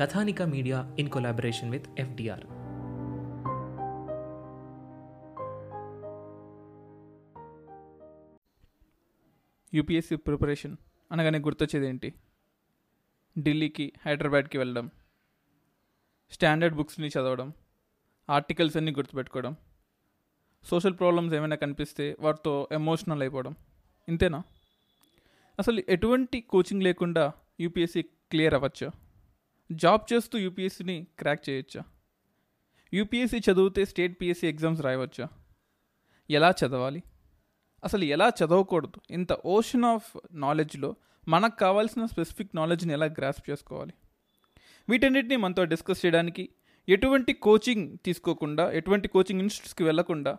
Kathanika media in collaboration with FDR. UPSC preparation అనగానే గుర్తొచ్చేది ఏంటి? ఢిల్లీకి, హైదరాబాద్కి వెళ్ళడం, స్టాండర్డ్ బుక్స్ని చదవడం, ఆర్టికల్స్ అన్నీ గుర్తుపెట్టుకోవడం, సోషల్ ప్రాబ్లమ్స్ ఏమైనా కనిపిస్తే వాటితో ఎమోషనల్ అయిపోవడం, ఇంతేనా? అసలు ఎటువంటి కోచింగ్ లేకుండా యూపీఎస్సీ క్లియర్ అవ్వచ్చా? జాబ్ చేస్తూ యూపీఎస్సీని క్రాక్ చేయొచ్చా? యూపీఎస్సీ చదివితే స్టేట్ పిఎస్సీ ఎగ్జామ్స్ రాయవచ్చా? ఎలా చదవాలి? అసలు ఎలా చదవకూడదు? ఇంత ఓషన్ ఆఫ్ నాలెడ్జ్లో మనకు కావాల్సిన స్పెసిఫిక్ నాలెడ్జ్ని ఎలా గ్రాస్ప్ చేసుకోవాలి? వీటన్నిటిని మనతో డిస్కస్ చేయడానికి ఎటువంటి కోచింగ్ తీసుకోకుండా, ఎటువంటి కోచింగ్ ఇన్స్టిట్యూట్స్కి వెళ్లకుండా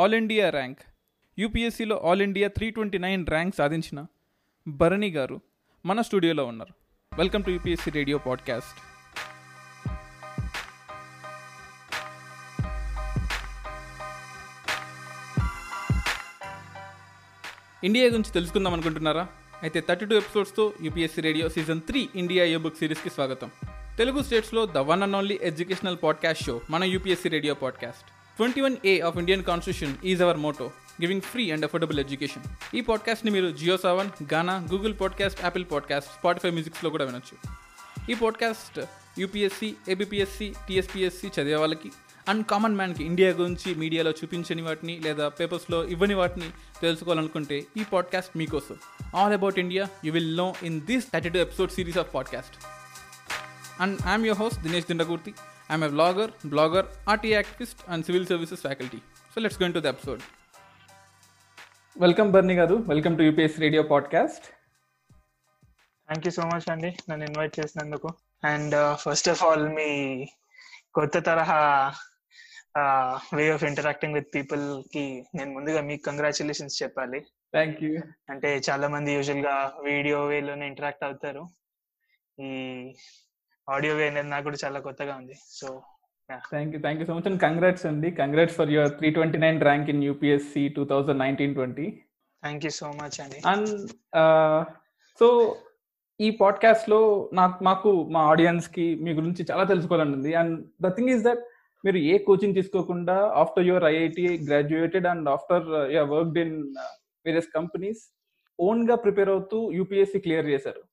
ఆల్ ఇండియా ర్యాంక్, యూపీఎస్సీలో ఆల్ ఇండియా 329 ర్యాంక్ సాధించిన భరణి గారు మన స్టూడియోలో ఉన్నారు. Welcome to UPSC radio podcast. India గురించి తెలుసుకుందాం అనుకుంటున్నారా? అయితే 32 ఎపిసోడ్స్తో యూపీఎస్సీ రేడియో సీజన్ 3 ఇండియా ఈయో బుక్ సిరీస్కి స్వాగతం. తెలుగు స్టేట్స్లో the one and only educational podcast show మన UPSC radio podcast. 21A of Indian constitution is our motto, giving free and affordable education. ఈ పాడ్కాస్ట్ని మీరు JioSaavn, గానా, Google Podcast, Apple Podcast, Spotify మ్యూజిక్స్లో కూడా వినొచ్చు. ఈ పాడ్కాస్ట్ యూపీఎస్సీ, ఏబీపీఎస్సీ, టీఎస్పీఎస్సీ చదివే వాళ్ళకి and common మ్యాన్కి India గురించి మీడియాలో చూపించని వాటిని లేదా పేపర్స్లో ఇవ్వని వాటిని తెలుసుకోవాలనుకుంటే ఈ పాడ్కాస్ట్ మీకోసం. All about India you will know in this 32 episode series of podcast. And I'm your host, Dinesh Dindagurthy. I'm a blogger, RTI activist and civil services faculty. So let's go into the episode. Welcome Bharani garu, welcome to UPSC Radio Podcast. Thank you so much Andy, nanu invite chesinanduku. And first of all, me kotta taraha way of interacting with people ki nenu munduga meek congratulations cheppali. Thank you. Ante chaala mandi usual ga video way lone interact avutaru. Audio way అనేది నాకు కూడా చాలా కొత్తగా ఉంది. So thank you so much and congrats అండి. Congrats for your 329 rank in UPSC 2019-20. Thank you so much అండి. And so ఈ podcast లో మాకు మా ఆడియన్స్ కి మీ గురించి చాలా తెలుసుకోవాలని ఉంది. And the thing is that మీరు ఏ కోచింగ్ తీసుకోకుండా after your IIT graduated and after your worked in various companies own గా ప్రిపేర్ అవుతూ యూపీఎస్సీ క్లియర్ చేశారు.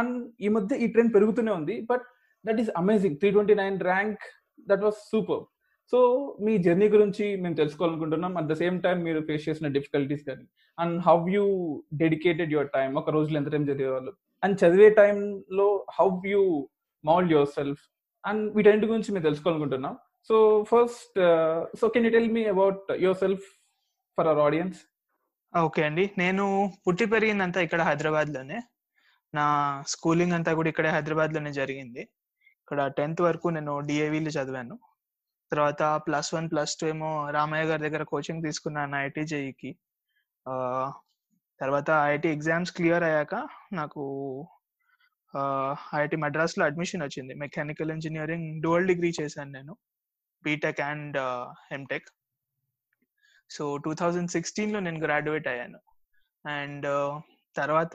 అండ్ ఈ మధ్య ఈ ట్రెండ్ పెరుగుతూనే ఉంది. But that is amazing. 329 rank, that was super. So మీ జర్నీ గురించి మేము తెలుసుకోవాలనుకుంటున్నాం. అట్ ద సేమ్ టైం మీరు ఫేస్ చేసిన డిఫికల్టీస్ కానీ, and how you dedicated your time, ఒక రోజులో ఎంత టైం చదివేవాళ్ళు, అండ్ చదివే టైంలో how you mould yourself, and వీటన్నిటి గురించి మేము తెలుసుకోవాలనుకుంటున్నాం. So first, so can you tell me about yourself for our audience? Okay అండి, నేను పుట్టి పెరిగిందంతా ఇక్కడ హైదరాబాద్లోనే. నా స్కూలింగ్ అంతా కూడా ఇక్కడే హైదరాబాద్లోనే జరిగింది. ఇక్కడ 10th వరకు నేను డిఏవిలో చదివాను. తర్వాత +1, +2 ఏమో రామయ్య గారి దగ్గర కోచింగ్ తీసుకున్నాను ఐఐటి జేఈకి. తర్వాత ఐఐటి ఎగ్జామ్స్ క్లియర్ అయ్యాక నాకు ఐఐటి మద్రాస్లో అడ్మిషన్ వచ్చింది. మెకానికల్ ఇంజనీరింగ్ డ్యువల్ డిగ్రీ చేశాను నేను, బీటెక్ అండ్ ఎంటెక్. సో 2016లో నేను గ్రాడ్యుయేట్ అయ్యాను. అండ్ తర్వాత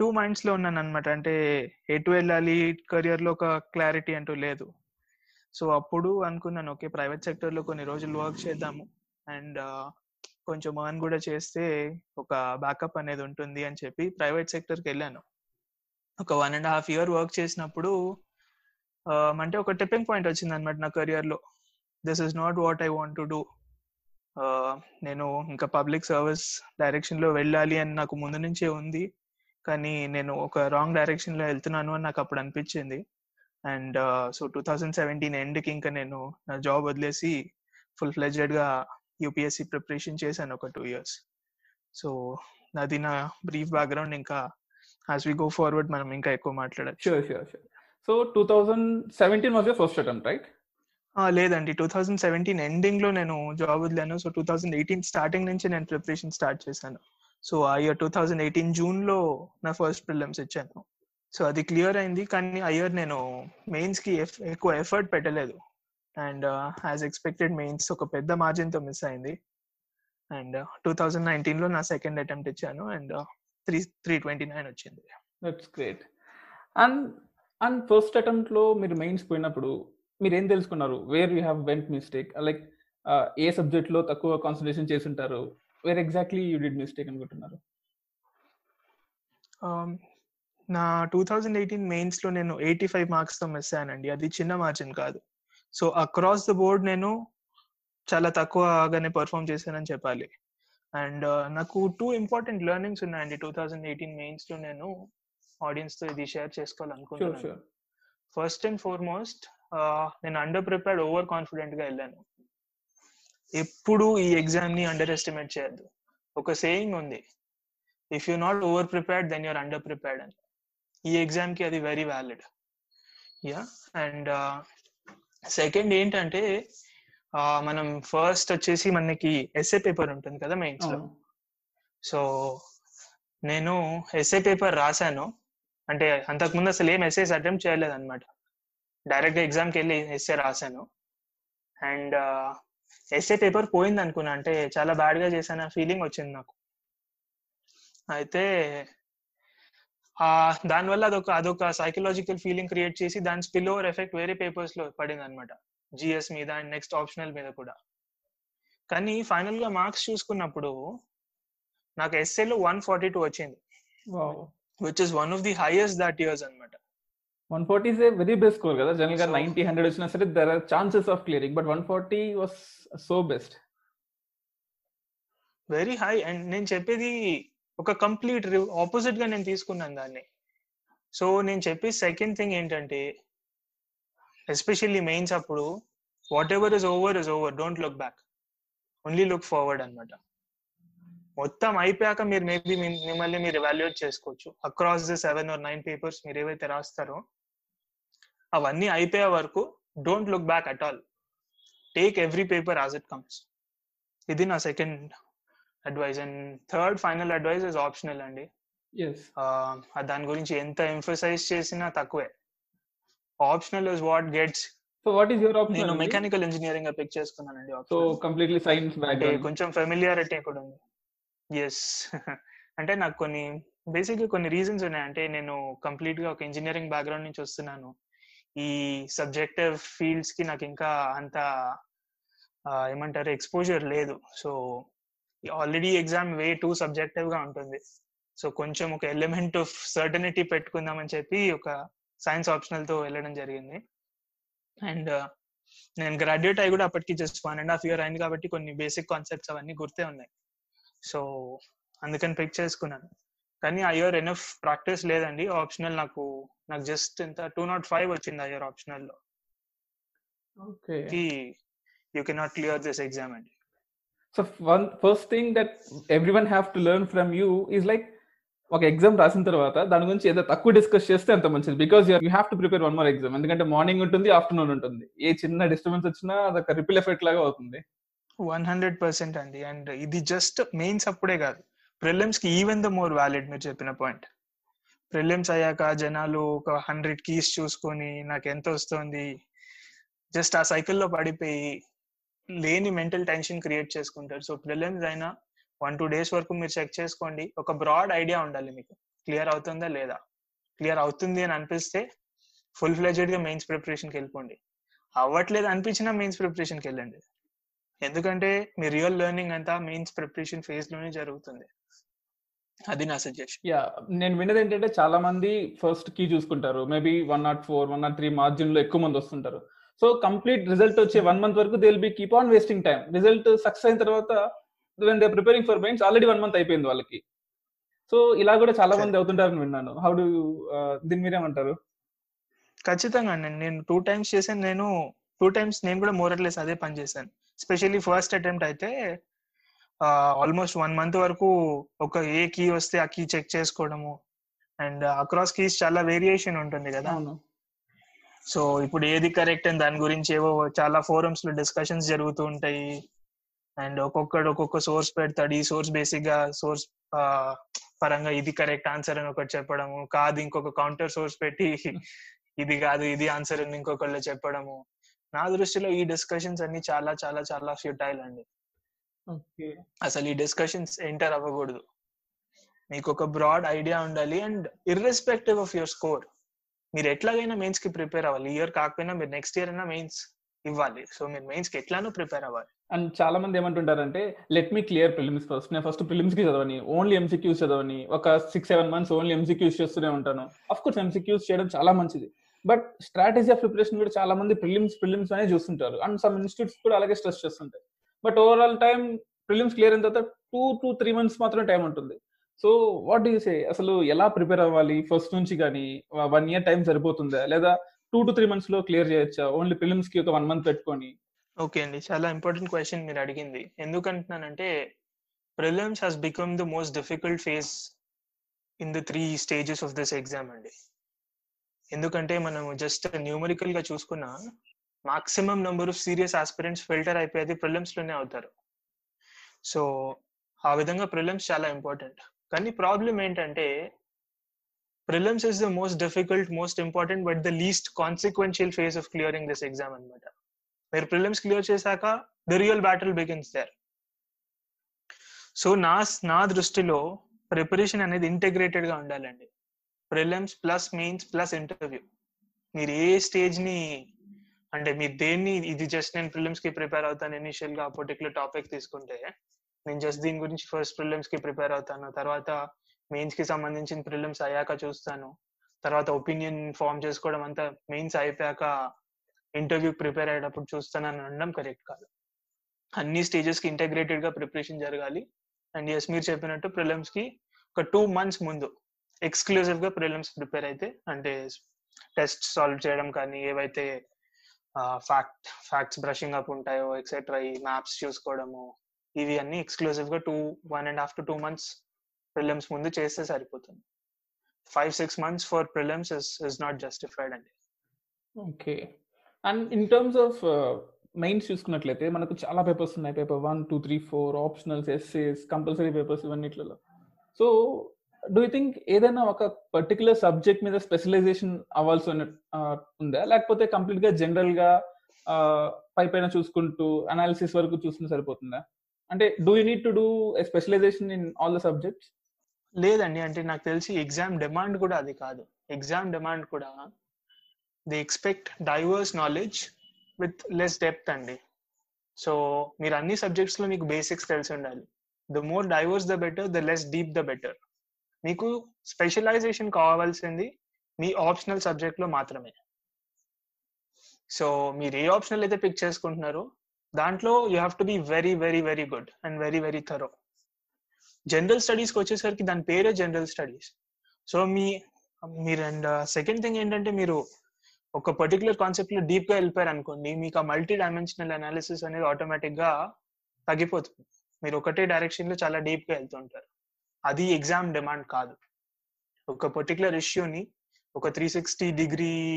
2 మైండ్స్లో ఉన్నాను అనమాట. అంటే ఎటు వెళ్ళాలి, కెరియర్లో ఒక క్లారిటీ అంటూ లేదు. సో అప్పుడు అనుకున్నాను, ఓకే ప్రైవేట్ సెక్టర్లో కొన్ని రోజులు వర్క్ చేద్దాము అండ్ కొంచెం ఎర్న్ కూడా చేస్తే ఒక బ్యాకప్ అనేది ఉంటుంది అని చెప్పి ప్రైవేట్ సెక్టర్కి వెళ్ళాను. ఒక 1.5 year వర్క్ చేసినప్పుడు అంటే ఒక టిప్పింగ్ పాయింట్ వచ్చింది అనమాట నా కెరియర్లో. This is not what I want to do. నేను ఇంకా పబ్లిక్ సర్వీస్ డైరెక్షన్లో వెళ్ళాలి అని నాకు ముందు నుంచే ఉంది, కానీ నేను ఒక రాంగ్ డైరెక్షన్లో వెళ్తున్నాను అని నాకు అప్పుడు అనిపించింది. అండ్ సో 2017 ఎండ్కి ఇంకా నేను నా జాబ్ వదిలేసి ఫుల్ ఫ్లెడ్జెడ్గా యూపీఎస్సీ ప్రిపరేషన్ చేశాను ఒక 2 years. సో నాది నా బ్రీఫ్ బ్యాక్గ్రౌండ్. ఇంకా యాజ్ వి గో ఫార్వర్డ్ మనం ఇంకా ఎక్కువ మాట్లాడాలి. Sure sure sure. So 2017 was your first attempt right? లేదండి, 2017 ఎండింగ్లో నేను జాబ్ వదిలాను. సో 2018 స్టార్టింగ్ నుంచి నేను ప్రిపరేషన్ స్టార్ట్ చేశాను. సో ఆ ఇయర్ 2018 జూన్లో నా ఫస్ట్ ప్రిలిమ్స్ ఇచ్చాను. సో అది క్లియర్ అయింది, కానీ ఆ ఇయర్ నేను మెయిన్స్కి ఎక్కువ ఎఫర్ట్ పెట్టలేదు. అండ్ యాజ్ ఎక్స్పెక్టెడ్ మెయిన్స్ ఒక పెద్ద మార్జిన్తో మిస్ అయింది. అండ్ 2019లో నా సెకండ్ అటెంప్ట్ ఇచ్చాను. అండ్ 329 వచ్చింది. That's great. అండ్ ఫస్ట్ అటెంప్ట్లో మీరు మెయిన్స్ పోయినప్పుడు మీరు ఏం తెలుసుకున్నారు? Where you have went mistake, like ఏ సబ్జెక్ట్లో తక్కువ కాన్సన్ట్రేషన్ చేసి ఉంటారు, where exactly you did mistake అనుకుంటున్నారు? నా 2018 మెయిన్స్లో నేను 85 మార్క్స్తో మిస్ అయ్యానండి. అది చిన్న మార్జిన్ కాదు. సో అక్రాస్ ద బోర్డ్ నేను చాలా తక్కువగానే పర్ఫామ్ చేశానని చెప్పాలి. అండ్ నాకు 2 ఇంపార్టెంట్ లెర్నింగ్స్ ఉన్నాయండి 2018 మెయిన్స్లో. నేను ఆడియన్స్తో ఇది షేర్ చేసుకోవాలనుకుంటున్నాను. ఫస్ట్ అండ్ ఫార్మోస్ట్, నేను అండర్ ప్రిపేర్డ్, ఓవర్ కాన్ఫిడెంట్గా వెళ్ళాను. ఎప్పుడు ఈ ఎగ్జామ్ని అండర్ ఎస్టిమేట్ చేయద్దు. ఒక సేయింగ్ ఉంది, if you not over prepared then you're under prepared అని. ఈ ఎగ్జామ్కి అది very valid. Yeah. And second ఏంటంటే, మనం ఫస్ట్ వచ్చేసి మనకి ఎస్ఏ పేపర్ ఉంటుంది కదా మెయిన్స్ లో. సో నేను ఎస్ఏ పేపర్ రాశాను. అంటే అంతకుముందు అసలు ఏం ఎస్ఏస్ అటెంప్ట్ చేయలేదు అనమాట. డైరెక్ట్గా ఎగ్జామ్కి వెళ్ళి ఎస్ఏ రాశాను. అండ్ ఎస్ఏ పేపర్ పోయింది అనుకున్నా, అంటే చాలా బ్యాడ్గా చేశాను ఫీలింగ్ వచ్చింది నాకు. అయితే దానివల్ల అదొక సైకలాజికల్ ఫీలింగ్ క్రియేట్ చేసి దాని స్పిల్ ఓవర్ ఎఫెక్ట్ వేరే పేపర్స్ లో పడింది అనమాట. జిఎస్ మీద అండ్ నెక్స్ట్ ఆప్షనల్ మీద కూడా. కానీ ఫైనల్ గా మార్క్స్ చూసుకున్నప్పుడు నాకు ఎస్ఏలో 142 వచ్చింది, which is one of the highest that years అనమాట. 140 is a very best score కదా. జనరల్ గా 90-100 వచ్చినా సరే there are chances of clearing, but 140 was so best, very high. And నేను చెప్పేది ఒక కంప్లీట్ ఆపోజిట్ గా నేను తీసుకున్నాను దాన్ని. సో నేను చెప్పి సెకండ్ థింగ్ ఏంటంటే, ఎస్పెషల్లీ మెయిన్స్ అప్పుడు, whatever is over, don't look back, only look forward అనమాట. మొత్తం అయిపోయాక మీరు మేబీ మిమ్మల్ని మీరు ఎవాల్యుయేట్ చేసుకోవచ్చు. అక్రాస్ ది 7 or 9 పేపర్స్ మీరు ఏవైతే రాస్తారో అవన్నీ అయిపోయే వరకు don't look back at all. Take every paper as it comes. ఇది నా second advice. And third final advice is optional అండి. దాని గురించి ఎంత ఎంఫసైజ్ చేసినా తక్కువే. Optional is what gets. So what is your option? నేను మెకానికల్ ఇంజనీరింగ్ గా పిక్ చేసుకున్నానండి. సో కంప్లీట్లీ సైన్స్ బ్యాక్గ్రౌండ్, కొంచెం ఫెమిలియారిటీ కూడా ఉంది. ఎస్, అంటే నాకు కొన్ని రీజన్స్ ఉన్నాయి. అంటే నేను కంప్లీట్ గా ఒక ఇంజనీరింగ్ బ్యాక్గ్రౌండ్ నుంచి వస్తున్నాను. ఈ సబ్జెక్టివ్ ఫీల్డ్స్ కి నాకు ఇంకా అంత ఏమంటారు ఎక్స్పోజర్ లేదు. So already exam way too subjective గా ఉంటుంది. సో కొంచెం ఒక ఎలిమెంట్ ఆఫ్ సర్టనిటీ పెట్టుకుందామని చెప్పి ఒక సైన్స్ ఆప్షనల్ తో వెళ్ళడం జరిగింది. అండ్ నేను గ్రాడ్యుయేట్ అయ్యి కూడా అప్పటికి జస్ట్ 1.5 years అయింది కాబట్టి కొన్ని బేసిక్ కాన్సెప్ట్స్ అవన్నీ గుర్తే ఉన్నాయి. సో అందుకని పిక్ చేసుకున్నాను. కానీ ఆ ఇయర్ ఎనఫ్ ప్రాక్టీస్ లేదండి. ఆప్షనల్ నాకు జస్ట్ ఇంత 205 వచ్చింది ఆ ఇయర్ ఆప్షనల్లో. Okay, you cannot clear this exam అండి. So one first thing that everyone have to learn from you is like, okay, exam రాసిన తర్వాత దాని గురించి ఏదో తక్కువ డిస్కస్ చేస్తే అంత మంచిది, because you have to prepare one more exam. ఎందుకంటే మార్నింగ్ ఉంటుంది, ఆఫ్టర్నూన్ ఉంటుంది. ఏ చిన్న డిస్టర్బెన్స్ వచ్చినా అదొక రిపిల్ ఎఫెక్ట్ లాగా అవుతుంది. 100% అండి. అండ్ ఇది జస్ట్ మెయిన్స్ అప్పుడే కాదు, ప్రిలిమ్స్ కి ఈవెన్ ద మోర్ వ్యాలిడ్. మీరు చెప్పిన పాయింట్, ప్రిలిమ్స్ అయ్యాక జనాలు ఒక 100 keys చూసుకొని నాకు ఎంత వస్తుంది, జస్ట్ ఆ సైకిల్లో పడిపోయి లేని మెంటల్ టెన్షన్ క్రియేట్ చేసుకుంటారు. సో ప్రిలిమ్స్ అయినా 1-2 days వరకు మీరు చెక్ చేసుకోండి. ఒక బ్రాడ్ ఐడియా ఉండాలి మీకు, క్లియర్ అవుతుందా లేదా. క్లియర్ అవుతుంది అని అనిపిస్తే ఫుల్ ఫ్లెడ్జ్డ్గా మెయిన్స్ ప్రిపరేషన్కి వెళ్ళిపోండి. అవ్వట్లేదు అనిపించినా మెయిన్స్ ప్రిపరేషన్కి వెళ్ళండి. ఎందుకంటే మీ రియల్ లెర్నింగ్ అంతా మెయిన్స్ ప్రిపరేషన్ ఫేజ్లోనే జరుగుతుంది. అది నా సజెషన్. యా, నేను విన్నది ఏంటంటే చాలా మంది ఫస్ట్ కీ చూసుకుంటారు, మేబీ 104, 103 మార్జిన్ లో ఎక్కువ మంది వస్తుంటారు. సో కంప్లీట్ రిజల్ట్ వచ్చే 1 month వరకు they will be keep on wasting time. Result success అయిన తర్వాత when they are preparing for mains already 1 month అయిపోయింది వాళ్ళకి. సో ఇలా కూడా చాలా మంది అవుతుంటారని విన్నాను. హౌ డు యు, దీని మీరేమంటారు? ఖచ్చితంగా నేను 2 times చేశాను. నేను 2 times నేను కూడా మోర్ ఆర్ లెస్ అదే పని చేశాను. ఎస్పెషల్లీ ఫస్ట్ అటెంప్ట్ అయితే ఆల్మోస్ట్ 1 month వరకు ఒక ఏ కీ వస్తే ఆ కీ చెక్ చేసుకోవడము. అండ్ అక్రాస్ కీస్ చాలా వేరియేషన్ ఉంటుంది కదా. సో ఇప్పుడు ఏది కరెక్ట్ అని దాని గురించి ఏవో చాలా ఫోరమ్స్ లో డిస్కషన్స్ జరుగుతూ ఉంటాయి. అండ్ ఒక్కొక్కడు ఒక్కొక్క సోర్స్ పెడతాడు. ఈ సోర్స్ బేసిక్ గా సోర్స్ పరంగా ఇది కరెక్ట్ ఆన్సర్ అని ఒకటి చెప్పడము, కాదు ఇంకొక కౌంటర్ సోర్స్ పెట్టి ఇది కాదు ఇది ఆన్సర్ అని ఇంకొకళ్ళు చెప్పడము. నా దృష్టిలో ఈ డిస్కషన్స్ అన్ని చాలా చాలా చాలా ఫ్యూటైల్ అండి. అసలు ఈ డిస్కషన్స్ ఎంటర్ అవ్వకూడదు. మీకు ఒక బ్రాడ్ ఐడియా ఉండాలి. And irrespective of your score, మీరు ఎట్లాగైనా మెయిన్స్ కి ప్రిపేర్ అవ్వాలి. ఇయర్ కాకపోయినా మీరు నెక్స్ట్ ఇయర్ అయినా మెయిన్స్ ఇవ్వాలి. సో మీరు మెయిన్స్ కి ఎట్లానో ప్రిపేర్ అవ్వాలి. అండ్ చాలా మంది ఏమంటుంటారంటే, let me clear prelims first, నేను ఫస్ట్ ప్రిలిమ్స్ కి చదవని, ఓన్లీ ఎంసీక్యూస్ చదవని, ఒక 6-7 months ఓన్లీ ఎంసీక్యూస్ చేస్తూనే ఉంటాను. అఫ్ కోర్స్ ఎంసీక్యూస్ చేయడం చాలా మంచిది, బట్ స్ట్రాటజీ ఆఫ్ ప్రిపరేషన్ కూడా చాలా మంది ప్రిలిమ్స్ అనే చూస్తుంటారు. అండ్ సమ్ ఇన్స్టిట్యూట్స్ కూడా అలాగే స్ట్రెస్ చేస్తుంటారు. But overall time prelims clear అయిన తర్వాత 2-3 months మాత్రమే టైం ఉంటుంది. So what do you say, అసలు ఎలా ప్రిపేర్ అవ్వాలి ఫస్ట్ నుంచి? కానీ 1 year టైం సరిపోతుందా, లేదా 2-3 months లో క్లియర్ చేయొచ్చా ఓన్లీ ప్రిలిమ్స్ కి ఒక 1 month పెట్టుకొని? ఓకే అండి, చాలా ఇంపార్టెంట్ క్వశ్చన్ మీరు అడిగింది. ఎందుకంటున్నానంటే prelims has become the most difficult phase in the 3 stages of this exam అండి. ఎందుకంటే మనం జస్ట్ న్యూమరికల్ గా చూసుకున్నా maximum number of serious aspirants filter అయిపోయేది ప్రిలిమ్స్ లోనే అవుతారు. సో ఆ విధంగా ప్రిలిమ్స్ చాలా ఇంపార్టెంట్. కానీ ప్రాబ్లం ఏంటంటే prelims is the most difficult, most important, but the least consequential phase of clearing this exam అనమాట. మీరు ప్రిలిమ్స్ క్లియర్ చేశాక the real battle begins there. So నా దృష్టిలో ప్రిపరేషన్ అనేది ఇంటెగ్రేటెడ్ గా ఉండాలండి. Prelims plus mains plus interview. మీరు ఏ స్టేజ్ ని అంటే మీరు దేన్ని, ఇది జస్ట్ నేను ప్రిలిమ్స్ కి ప్రిపేర్ అవుతాను ఇనిషియల్ గా ఆ పర్టికులర్ టాపిక్ తీసుకుంటే, నేను జస్ట్ దీని గురించి ఫస్ట్ ప్రిలిమ్స్ కి ప్రిపేర్ అవుతాను, తర్వాత మెయిన్స్ కి సంబంధించిన ప్రిలిమ్స్ అయ్యాక చూస్తాను, తర్వాత ఒపీనియన్ ఫామ్ చేసుకోవడం అంతా మెయిన్స్ అయిపోయాక ఇంటర్వ్యూ ప్రిపేర్ అయ్యేటప్పుడు చూస్తాను అని అనడం కరెక్ట్ కాదు. అన్ని స్టేజెస్ కి ఇంటెగ్రేటెడ్ గా ప్రిపరేషన్ జరగాలి. అండ్ yes, మీరు చెప్పినట్టు ప్రిలిమ్స్ కి ఒక 2 months ముందు ఎక్స్క్లూజివ్ గా ప్రిలిమ్స్ ప్రిపేర్ అయితే, అంటే టెస్ట్ సాల్వ్ చేయడం కానీ, ఏవైతే ఫ్యాక్ట్స్ బ్రషింగ్ అప్ ఉంటాయో ఎక్సెట్రా, ఈ మ్యాప్స్ చూసుకోవడము, ఇవి అన్ని ఎక్స్క్లూజివ్ గా 1.5 to 2 months ప్రిలిమ్స్ ముందు చేస్తే సరిపోతుంది. 5-6 months for prelims is not justified అండి. Okay. And in terms of mains చూసుకున్నట్లయితే మనకు చాలా పేపర్స్ ఉన్నాయి. Paper 1, 2, 3, 4, optionals, essays, compulsory papers, ఇవన్నిట్లలో. సో డూ యూ థింక్ ఏదైనా ఒక పర్టికులర్ సబ్జెక్ట్ మీద స్పెషలైజేషన్ అవ్వాల్సి ఉందా, లేకపోతే కంప్లీట్ గా జనరల్ గా పై పైన చూసుకుంటూ అనాలిసిస్ వరకు చూసుకుంటే సరిపోతుందా? అంటే do you need to do a specialization in all the subjects? లేదండి, అంటే నాకు తెలిసి ఎగ్జామ్ డిమాండ్ కూడా అది కాదు. ఎగ్జామ్ డిమాండ్ కూడా the expect diverse knowledge with less depth అండి. సో మీరు అన్ని సబ్జెక్ట్స్ లో మీకు బేసిక్స్ తెలిసి ఉండాలి. The more diverse the better, the less deep the better. మీకు స్పెషలైజేషన్ కావాల్సింది మీ ఆప్షనల్ సబ్జెక్ట్ లో మాత్రమే. సో మీరు ఏ ఆప్షనల్ అయితే పిక్ చేసుకుంటున్నారో దాంట్లో you have to be very very very good and very very thorough. General స్టడీస్కి వచ్చేసరికి దాని పేరే జనరల్ స్టడీస్. సో మీరు అండ్ సెకండ్ థింగ్ ఏంటంటే, మీరు ఒక పర్టికులర్ కాన్సెప్ట్ లో డీప్ గా వెళ్ళిపోయారు అనుకోండి, మీకు ఆ మల్టీ డైమెన్షనల్ అనాలిసిస్ అనేది ఆటోమేటిక్ గా తగ్గిపోతుంది. మీరు ఒకటే డైరెక్షన్ లో చాలా డీప్ గా వెళ్తుంటారు. అది ఎగ్జామ్ డిమాండ్ కాదు. ఒక పర్టికులర్ ఇష్యూని ఒక 360 degree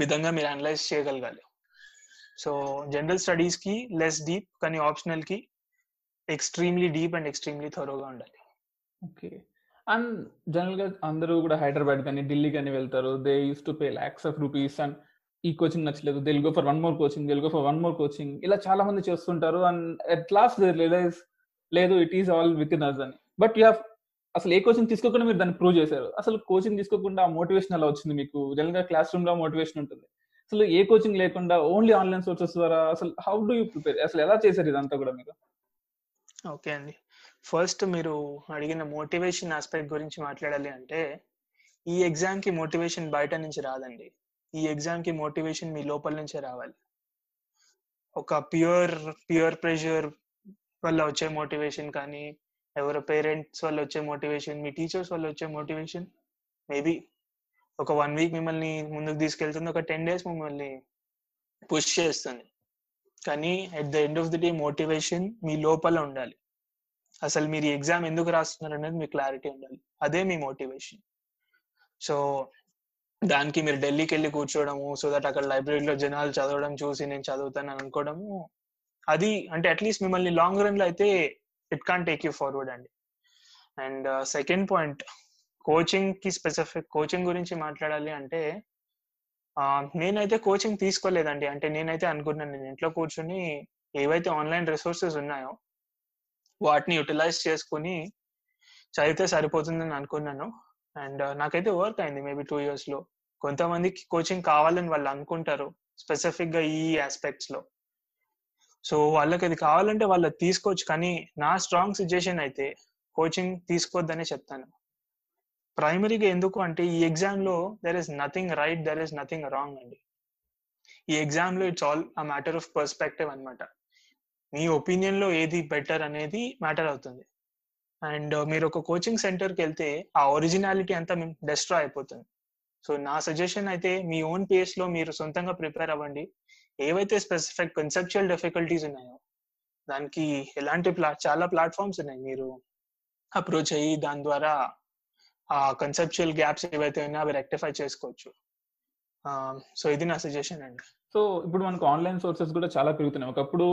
విధంగా మీరు అనలైజ్ చేయగలగాలి. సో జనరల్ స్టడీస్ కి లెస్ డీప్, కానీ ఆప్షనల్ కి ఎక్స్ట్రీమ్లీ డీప్ అండ్ ఎక్స్ట్రీమ్లీ థరోగా ఉండాలి. ఓకే. అండ్ జనరల్ గా అందరూ కూడా హైదరాబాద్ కానీ ఢిల్లీ కానీ వెళ్తారు. They use to pay lakhs of rupees. And ఈ కోచింగ్ నచ్చలేదు, they will go for 1 more coaching, they will go for 1 more coaching, ఇలా చాలా మంది చేస్తుంటారు. And at last they realise, లేదు, it is all within us అని. But you have, అసలు ఏ కోచింగ్ తీసుకోకుండా మీరు దాన్ని ప్రూవ్ చేశారు. అసలు కోచింగ్ తీసుకోకుండా ఆ మోటివేషన్ అలా వచ్చింది మీకు? జనరల్ గా క్లాస్ రూమ్ లో మోటివేషన్ ఉంటుంది, అసలు ఏ కోచింగ్ లేకుండా ఓన్లీ ఆన్లైన్ సోర్సెస్ ద్వారా అసలు హౌ డూ యూ ప్రిపేర్, అసలు ఎలా చేశారు ఇదంతా కూడా మీరు? ఓకే అండి, ఫస్ట్ మీరు అడిగిన మోటివేషన్ ఆస్పెక్ట్ గురించి మాట్లాడాలి అంటే, ఈ ఎగ్జామ్కి మోటివేషన్ బయట నుంచి రాదండి. ఈ ఎగ్జామ్కి మోటివేషన్ మీ లోపల నుంచే రావాలి. ఒక ప్యూర్ ప్రెషర్ వల్ల వచ్చే మోటివేషన్ కానీ, ఎవరో పేరెంట్స్ వల్ల వచ్చే మోటివేషన్, మీ టీచర్స్ వల్ల వచ్చే మోటివేషన్ మేబీ ఒక 1 week మిమ్మల్ని ముందుకు తీసుకెళ్తుంది, ఒక 10 days మిమ్మల్ని పుష్ చేస్తుంది. కానీ at the end of the day motivation మీ లోపల ఉండాలి. అసలు మీరు ఈ ఎగ్జామ్ ఎందుకు రాస్తున్నారు అనేది మీకు క్లారిటీ ఉండాలి. అదే మీ మోటివేషన్. సో దానికి మీరు ఢిల్లీకి వెళ్ళి కూర్చోవడము, సో దట్ అక్కడ లైబ్రరీలో జనాలు చదవడం చూసి నేను చదువుతాను అని అనుకోవడము, అది అంటే అట్లీస్ట్ మిమ్మల్ని లాంగ్ రన్లో అయితే it can take you forward అండి. అండ్ సెకండ్ పాయింట్, కోచింగ్కి స్పెసిఫిక్ కోచింగ్ గురించి మాట్లాడాలి అంటే, నేనైతే కోచింగ్ తీసుకోలేదండి. అంటే నేనైతే అనుకున్నాను, నేను ఇంట్లో కూర్చొని ఏవైతే ఆన్లైన్ రిసోర్సెస్ ఉన్నాయో వాటిని యూటిలైజ్ చేసుకుని చదివితే సరిపోతుందని అనుకున్నాను. అండ్ నాకైతే వర్క్ అయింది మేబీ 2 yearsలో. కొంతమందికి కోచింగ్ కావాలని వాళ్ళు అనుకుంటారు స్పెసిఫిక్గా ఈ ఆస్పెక్ట్స్లో, సో వాళ్ళకి అది కావాలంటే వాళ్ళు తీసుకోవచ్చు. కానీ నా స్ట్రాంగ్ సజెషన్ అయితే కోచింగ్ తీసుకోవద్దనే చెప్తాను. ప్రైమరీగా ఎందుకు అంటే, ఈ ఎగ్జామ్లో there is nothing right, there is nothing wrong అండి. ఈ ఎగ్జామ్లో it's all a matter of perspective అనమాట. మీ ఒపీనియన్లో ఏది బెటర్ అనేది మ్యాటర్ అవుతుంది. అండ్ మీరు ఒక కోచింగ్ సెంటర్కి వెళ్తే ఆ ఒరిజినాలిటీ అంతా డిస్ట్రాయ్ అయిపోతుంది. సో నా సజెషన్ అయితే మీ ఓన్ పేస్లో మీరు సొంతంగా ప్రిపేర్ అవ్వండి. ఏవైతే స్పెసిఫిక్ కన్సెప్చువల్ డిఫికల్టీస్ ఉన్నాయో దానికి ఎలాంటి చాలా ప్లాట్ఫామ్స్ ఉన్నాయి, మీరు అప్రోచ్ అయ్యి దాని ద్వారా ఆ కన్సెప్చువల్ గ్యాప్స్ ఏవైతే ఉన్నాయో అవి రెక్టిఫై చేసుకోవచ్చు. సో ఇది నా సజెషన్ అండి. సో ఇప్పుడు మనకు ఆన్లైన్ సోర్సెస్ కూడా చాలా పెరుగుతున్నాయి. ఒకప్పుడు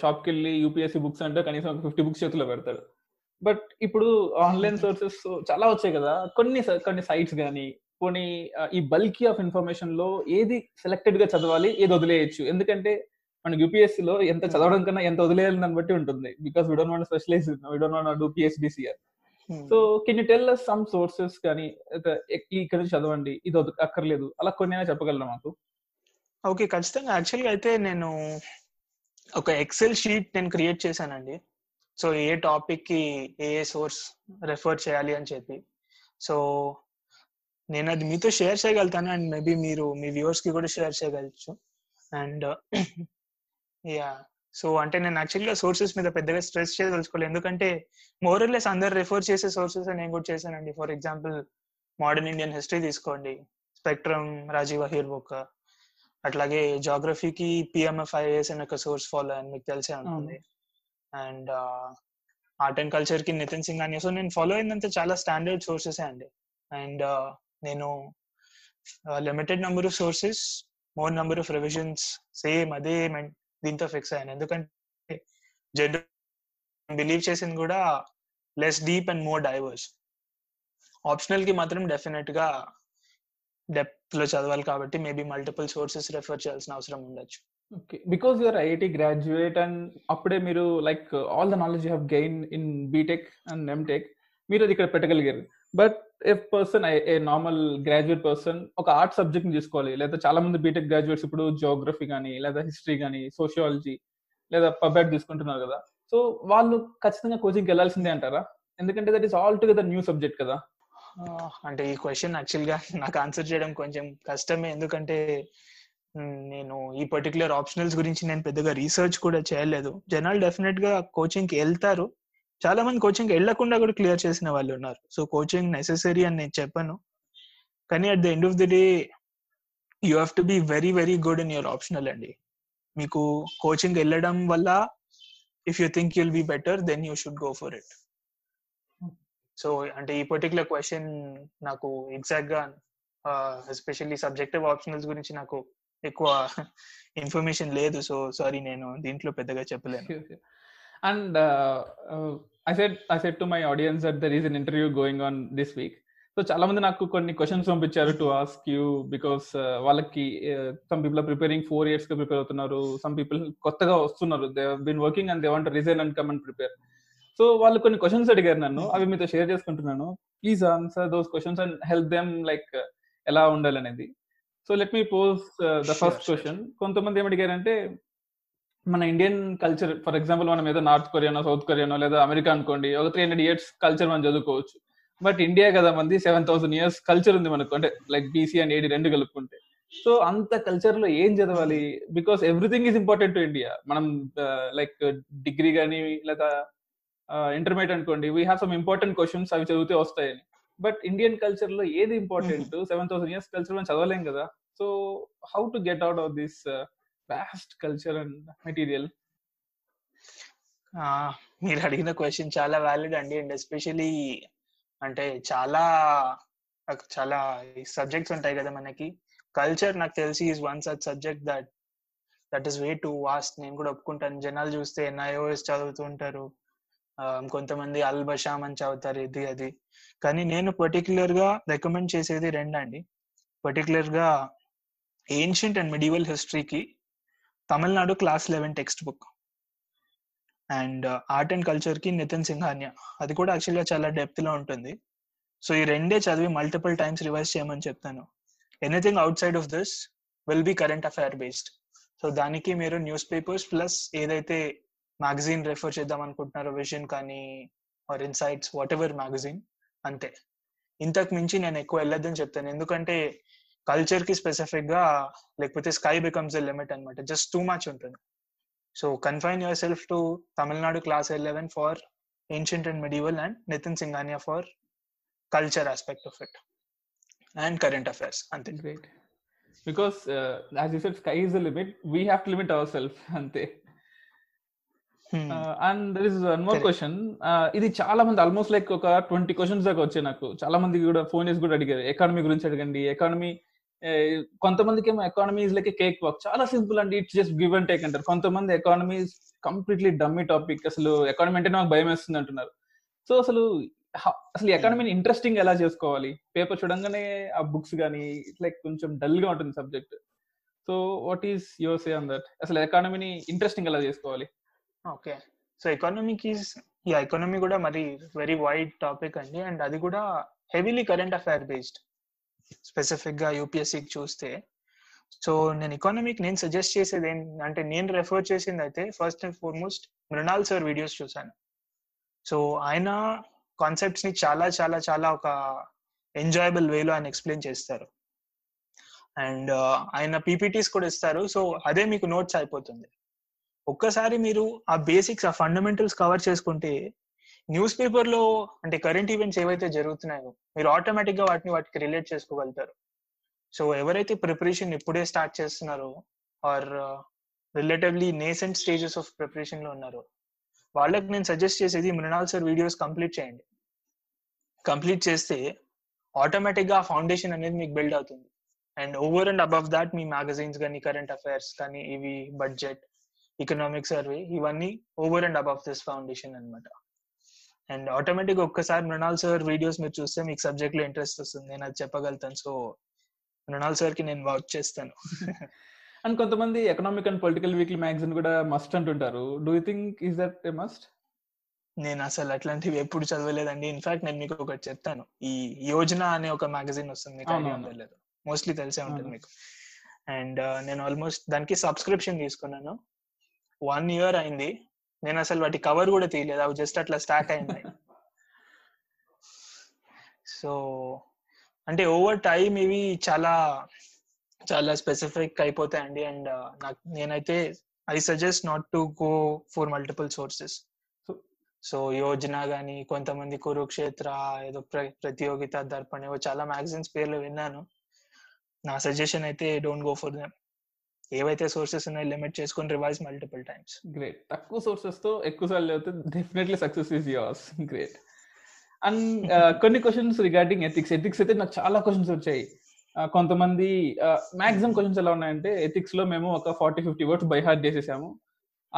షాప్కి వెళ్ళి యూపీఎస్సీ బుక్స్ అంటే కనీసం 50 books చేతిలో పెడతాడు. బట్ ఇప్పుడు ఆన్లైన్ సోర్సెస్ చాలా వచ్చాయి కదా. కొన్ని సైట్స్ కానీ, కొన్ని ఈ బల్కీ ఆఫ్ ఇన్ఫర్మేషన్ లో ఏది సెలెక్టెడ్ గా చదవాలి, ఏది వదిలేయచ్చు. ఎందుకంటే మనకి యూపీఎస్సీలో ఎంత చదవడం కన్నా ఎంత వదిలేయాలని దాన్ని బట్టి ఉంటుంది. Because we don't want to specialise, we don't want to do PhD here. So can you tell us some sources, కానీ ఇక్కడ చదవండి, ఇది అక్కర్లేదు, అలా కొన్ని చెప్పగలరా మాకు? ఓకే, ఖచ్చితంగా. యాక్చువల్గా అయితే నేను ఒక ఎక్సెల్ షీట్ నేను క్రియేట్ చేశానండి. సో ఏ టాపిక్కి ఏ సోర్స్ రెఫర్ చేయాలి అని చెప్పి. సో నేను అది మీతో షేర్ చేయగలుగుతాను, అండ్ మేబీ మీరు మీ వ్యూవర్స్కి కూడా షేర్ చేయగలచ్చు. అండ్ యా, సో అంటే నేను యాక్చువల్గా సోర్సెస్ మీద పెద్దగా స్ట్రెస్ చేయదలుచుకోలేదు, ఎందుకంటే మోర్ ఆర్ లెస్ అందరు రెఫర్ చేసే సోర్సెస్ నేను కూడా చేశానండి. For example modern Indian history తీసుకోండి, స్పెక్ట్రమ్, రాజీవ్ అహీర్ బుక్. అట్లాగే జాగ్రఫీకి PMF IAS అనే ఒక సోర్స్ ఫాలో అని మీకు తెలిసే ఉంటుంది. అండ్ ఆర్ట్ అండ్ కల్చర్కి నితిన్ సింగ్ అని. సో నేను ఫాలో అయిందంతా చాలా స్టాండర్డ్ సోర్సెసే అండి. అండ్ నేను limited number of sources, more number of revisions, same అదే దీంతో ఫిక్స్ అయ్యాను. ఎందుకంటే జనరల్ బిలీవ్ చేసింది కూడా less deep and more diverse. ఆప్షనల్కి మాత్రం డెఫినెట్గా డెప్త్లో చదవాలి కాబట్టి మేబీ మల్టిపుల్ సోర్సెస్ రెఫర్ చేయాల్సిన అవసరం ఉండొచ్చు. Okay, because you are IIT graduate and appude meeru like all the knowledge you have gained in BTECH and MTECH meeru adi ikkada pettagaligaru. But if person a normal graduate person oka art subject ni iskovali, ledha chaala mandi BTECH graduates ippudu geography gaani ledha history gaani sociology ledha pubet iskuntunnaru kada. So vallu kachithanga coaching kellalsinde antara, endukante that is all together new subject kada. Ante ee question actually ga naaku answer cheyadam koncham kashtame, endukante నేను ఈ particular optionals గురించి నేను పెద్దగా research కూడా చేయలేదు. జనాలు definite గా కోచింగ్కి వెళ్తారు, చాలా మంది కోచింగ్కి వెళ్లకుండా కూడా క్లియర్ చేసిన వాళ్ళు ఉన్నారు. సో కోచింగ్ నెసెసరీ అని నేను చెప్పాను, కానీ at the end of the day you have to be very very good in your optional అండి. మీకు కోచింగ్ వెళ్ళడం వల్ల if you think you'll be better then you should go for it. So అంటే ఈ పర్టికులర్ క్వశ్చన్ నాకు exact గా especially subjective optionals గురించి నాకు ఎక్కువ ఇన్ఫర్మేషన్ లేదు. సో సారీ, నేను దీంట్లో పెద్దగా చెప్పలేను. And I said to my audience that there is an interview going on this week. So చాలా మంది నాకు కొన్ని క్వశ్చన్స్ పంపించారు టు ఆస్క్ యూ, బికాస్ వాళ్ళకి some people are preparing 4 years గా ప్రిపేర్ అవుతున్నారు, సమ్ పీపుల్ కొత్తగా వస్తున్నారు, they have been working and they want to resign and come and prepare. So వాళ్ళు కొన్ని క్వశ్చన్స్ అడిగారు నన్ను, అవి మీతో షేర్ చేసుకుంటున్నాను. Please answer those questions and help them like ఎలా ఉండాలనేది. So let me pose the first question. Kontamandi em adigaru ante మన ఇండియన్ కల్చర్, ఫర్ ఎగ్జాంపుల్ మనం ఏదో నార్త్ కొరియానో సౌత్ కొరియానో లేదా అమెరికా అనుకోండి, ఒక 300 years కల్చర్ మనం చదువుకోవచ్చు. బట్ ఇండియా కదా మంది 7,000 years కల్చర్ ఉంది మనకు, అంటే లైక్ బీసీ అండ్ AD రెండు కలుపుకుంటే. సో అంత కల్చర్ లో ఏం చదవాలి? Because everything is important to India. మనం లైక్ డిగ్రీ కానీ లేదా ఇంటర్మీడియట్ అనుకోండి, we have some important questions, అవి చదివితే వస్తాయని. బట్ ఇండియన్ కల్చర్ లో ఏది ఇంపార్టెంట్? 7,000 years కల్చర్ మనం చదవలేం కదా. So how to get out of this vast culture and material? మీరు అడిగిన క్వశ్చన్ చాలా వ్యాలిడ్ అండి. అండ్ ఎస్పెషలీ అంటే చాలా సబ్జెక్ట్స్ ఉంటాయి కదా మనకి. కల్చర్ నాకు తెలిసి is one such subject that is way too vast. నేను కూడా ఒప్పుకుంటాను, జనాలు చూస్తే NIOS చదువుతూ ఉంటారు, కొంతమంది అల్బషామ్ అని చదువుతారు, ఇది అది. కానీ నేను పర్టికులర్ గా రికమెండ్ చేసేది రెండండి. పర్టికులర్ గా ఏన్షియంట్ అండ్ మిడివల్ హిస్టరీకి Tamil Nadu class 11 text book, and art and culture కి నితిన్ సింఘానియా, అది కూడా యాక్చువల్గా చాలా డెప్త్ లో ఉంటుంది. సో ఈ రెండే చదివి మల్టిపుల్ టైమ్స్ రివైజ్ చేయమని చెప్తాను. Anything outside of this will be current affair based. So దానికి మీరు న్యూస్ పేపర్స్ ప్లస్ ఏదైతే మ్యాగజైన్ రెఫర్ చేద్దాం అనుకుంటున్నారో, విజన్ కానీ or Insights, whatever magazine, అంతే. ఇంతకు మించి నేను ఎక్కువ వెళ్ళొద్దని చెప్తాను. ఎందుకంటే కల్చర్ కి స్పెసిఫిక్ గా లేకపోతే స్కై బికమ్స్ ఎ లిమిట్ అనమాట, జస్ట్ టూ మచ్ ఉంటుంది. So confine yourself to Tamil Nadu class 11 for ancient and medieval and Nitin Singhania for culture aspect of it and current affairs, అంతే. Great. Because as you said sky is the limit, we have to limit ourself, అంతే. And there is one more question. ఇది చాలా మంది almost like ఒక 20 questions దాకా వచ్చాయి నాకు. చాలా మందికి కూడా ఫోన్ చేసి కూడా అడిగారు, ఎకానమీ గురించి అడగండి, ఎకానమీ. కొంతమందికి ఏమో economy is like a cake walk, చాలా సింపుల్ అండి, it's just give and take అంటారు. కొంతమంది economy is completely dummy topic, అసలు ఎకానమీ అంటే నాకు భయం వేస్తుంది అంటున్నారు. సో అసలు ఎకానమీని ఇంట్రెస్టింగ్ ఎలా చేసుకోవాలి? పేపర్ చూడంగానే ఆ బుక్స్ కానీ లైక్ కొంచెం డల్ గా ఉంటుంది subject. So what is your say on that? అసలు ఎకానమీని ఇంట్రెస్టింగ్ ఎలా చేసుకోవాలి? ఓకే, సో ఎకానమీ కూడా మరి వెరీ వైడ్ టాపిక్ అండి, అండ్ అది కూడా heavily current affair based specific గా యూపీఎస్సీకి చూస్తే. సో నేను ఎకానమీకి నేను సజెస్ట్ చేసేది ఏంటంటే, నేను రెఫర్ చేసింది అయితే first and foremost Mrunal sir videos చూసాను. సో ఆయన కాన్సెప్ట్స్ ని చాలా చాలా చాలా ఒక ఎంజాయబుల్ వేలో ఆయన ఎక్స్ప్లెయిన్ చేస్తారు, అండ్ ఆయన పీపీటీస్ కూడా ఇస్తారు. సో అదే మీకు నోట్స్ అయిపోతుంది. ఒక్కసారి మీరు ఆ బేసిక్స్, ఆ ఫండమెంటల్స్ కవర్ చేసుకుంటే న్యూస్ పేపర్ లో అంటే కరెంట్ ఈవెంట్స్ ఏవైతే జరుగుతున్నాయో మీరు ఆటోమేటిక్ గా వాటికి రిలేట్ చేసుకోగలుగుతారు. సో ఎవరైతే ప్రిపరేషన్ ఇప్పుడే స్టార్ట్ చేస్తున్నారో or relatively nascent stages of preparation లో ఉన్నారో వాళ్ళకి నేను సజెస్ట్ చేసేది మృణాల్ సార్ వీడియోస్ కంప్లీట్ చేయండి. కంప్లీట్ చేస్తే ఆటోమేటిక్ గా ఆ ఫౌండేషన్ అనేది మీకు బిల్డ్ అవుతుంది. And over and above that మీ మ్యాగజైన్స్ కానీ, కరెంట్ అఫైర్స్ కానీ, ఇవి బడ్జెట్, ఎకనామిక్ సర్వే, ఇవన్నీ over and above this foundation అన్నమాట. అండ్ ఆటోమేటిక్గా ఒక్కసారి మృణాల్ సార్ వీడియోస్ మీరు చూస్తే మీకు సబ్జెక్ట్ లో ఇంట్రెస్ట్ వస్తుంది, నేను అది చెప్పగలుగుతాను. సో మృణాల్ సార్ కి నేను వాచ్ చేస్తాను. అండ్ కొంతమంది economic and political weekly magazine కూడా మస్ట్ అంటుంటారు. Do you think is that a must? నేను అసలు అట్లాంటివి ఎప్పుడు చదవలేదండి. ఇన్ఫాక్ట్ నేను మీకు ఒకటి చెప్తాను, ఈ యోజన అనే ఒక మ్యాగజైన్ వస్తుంది, మీకు మోస్ట్లీ తెలిసే ఉంటుంది మీకు. అండ్ నేను ఆల్మోస్ట్ దానికి సబ్స్క్రిప్షన్ తీసుకున్నాను, 1 year అయింది. నేను అసలు వాటి కవర్ కూడా తీయలేదు, అవి జస్ట్ అట్లా స్టాక్ అయింది. సో అంటే ఓవర్ టైం ఇవి చాలా చాలా స్పెసిఫిక్ అయిపోతాయండి. అండ్ నేనైతే I suggest not to go for multiple sources. So Yojana కానీ, కొంతమంది కురుక్షేత్ర, ఏదో ప్రతియోగిత దర్పణ, ఏవో చాలా మ్యాగజైన్స్ పేర్లు విన్నాను. నా సజెషన్ అయితే డోంట్ గో ఫర్ దెమ్. ఏవైతే సోర్సెస్ ఉన్నాయో లిమిట్ చేసుకొని రివైజ్ మల్టిపుల్ టైమ్స్. గ్రేట్. తక్కువ సోర్సెస్ తో ఎక్కువ సార్లు అయితే definitely success is yours. Great. And కొన్ని క్వశ్చన్స్ రిగార్డింగ్ ఎథిక్స్. ఎథిక్స్ అయితే నాకు చాలా క్వశ్చన్స్ వచ్చాయి. కొంతమంది మాక్సిమం క్వశ్చన్స్ ఎలా ఉన్నాయంటే, ఎథిక్స్ లో మేము ఒక 40-50 words బై హార్ట్ చేసేసాము.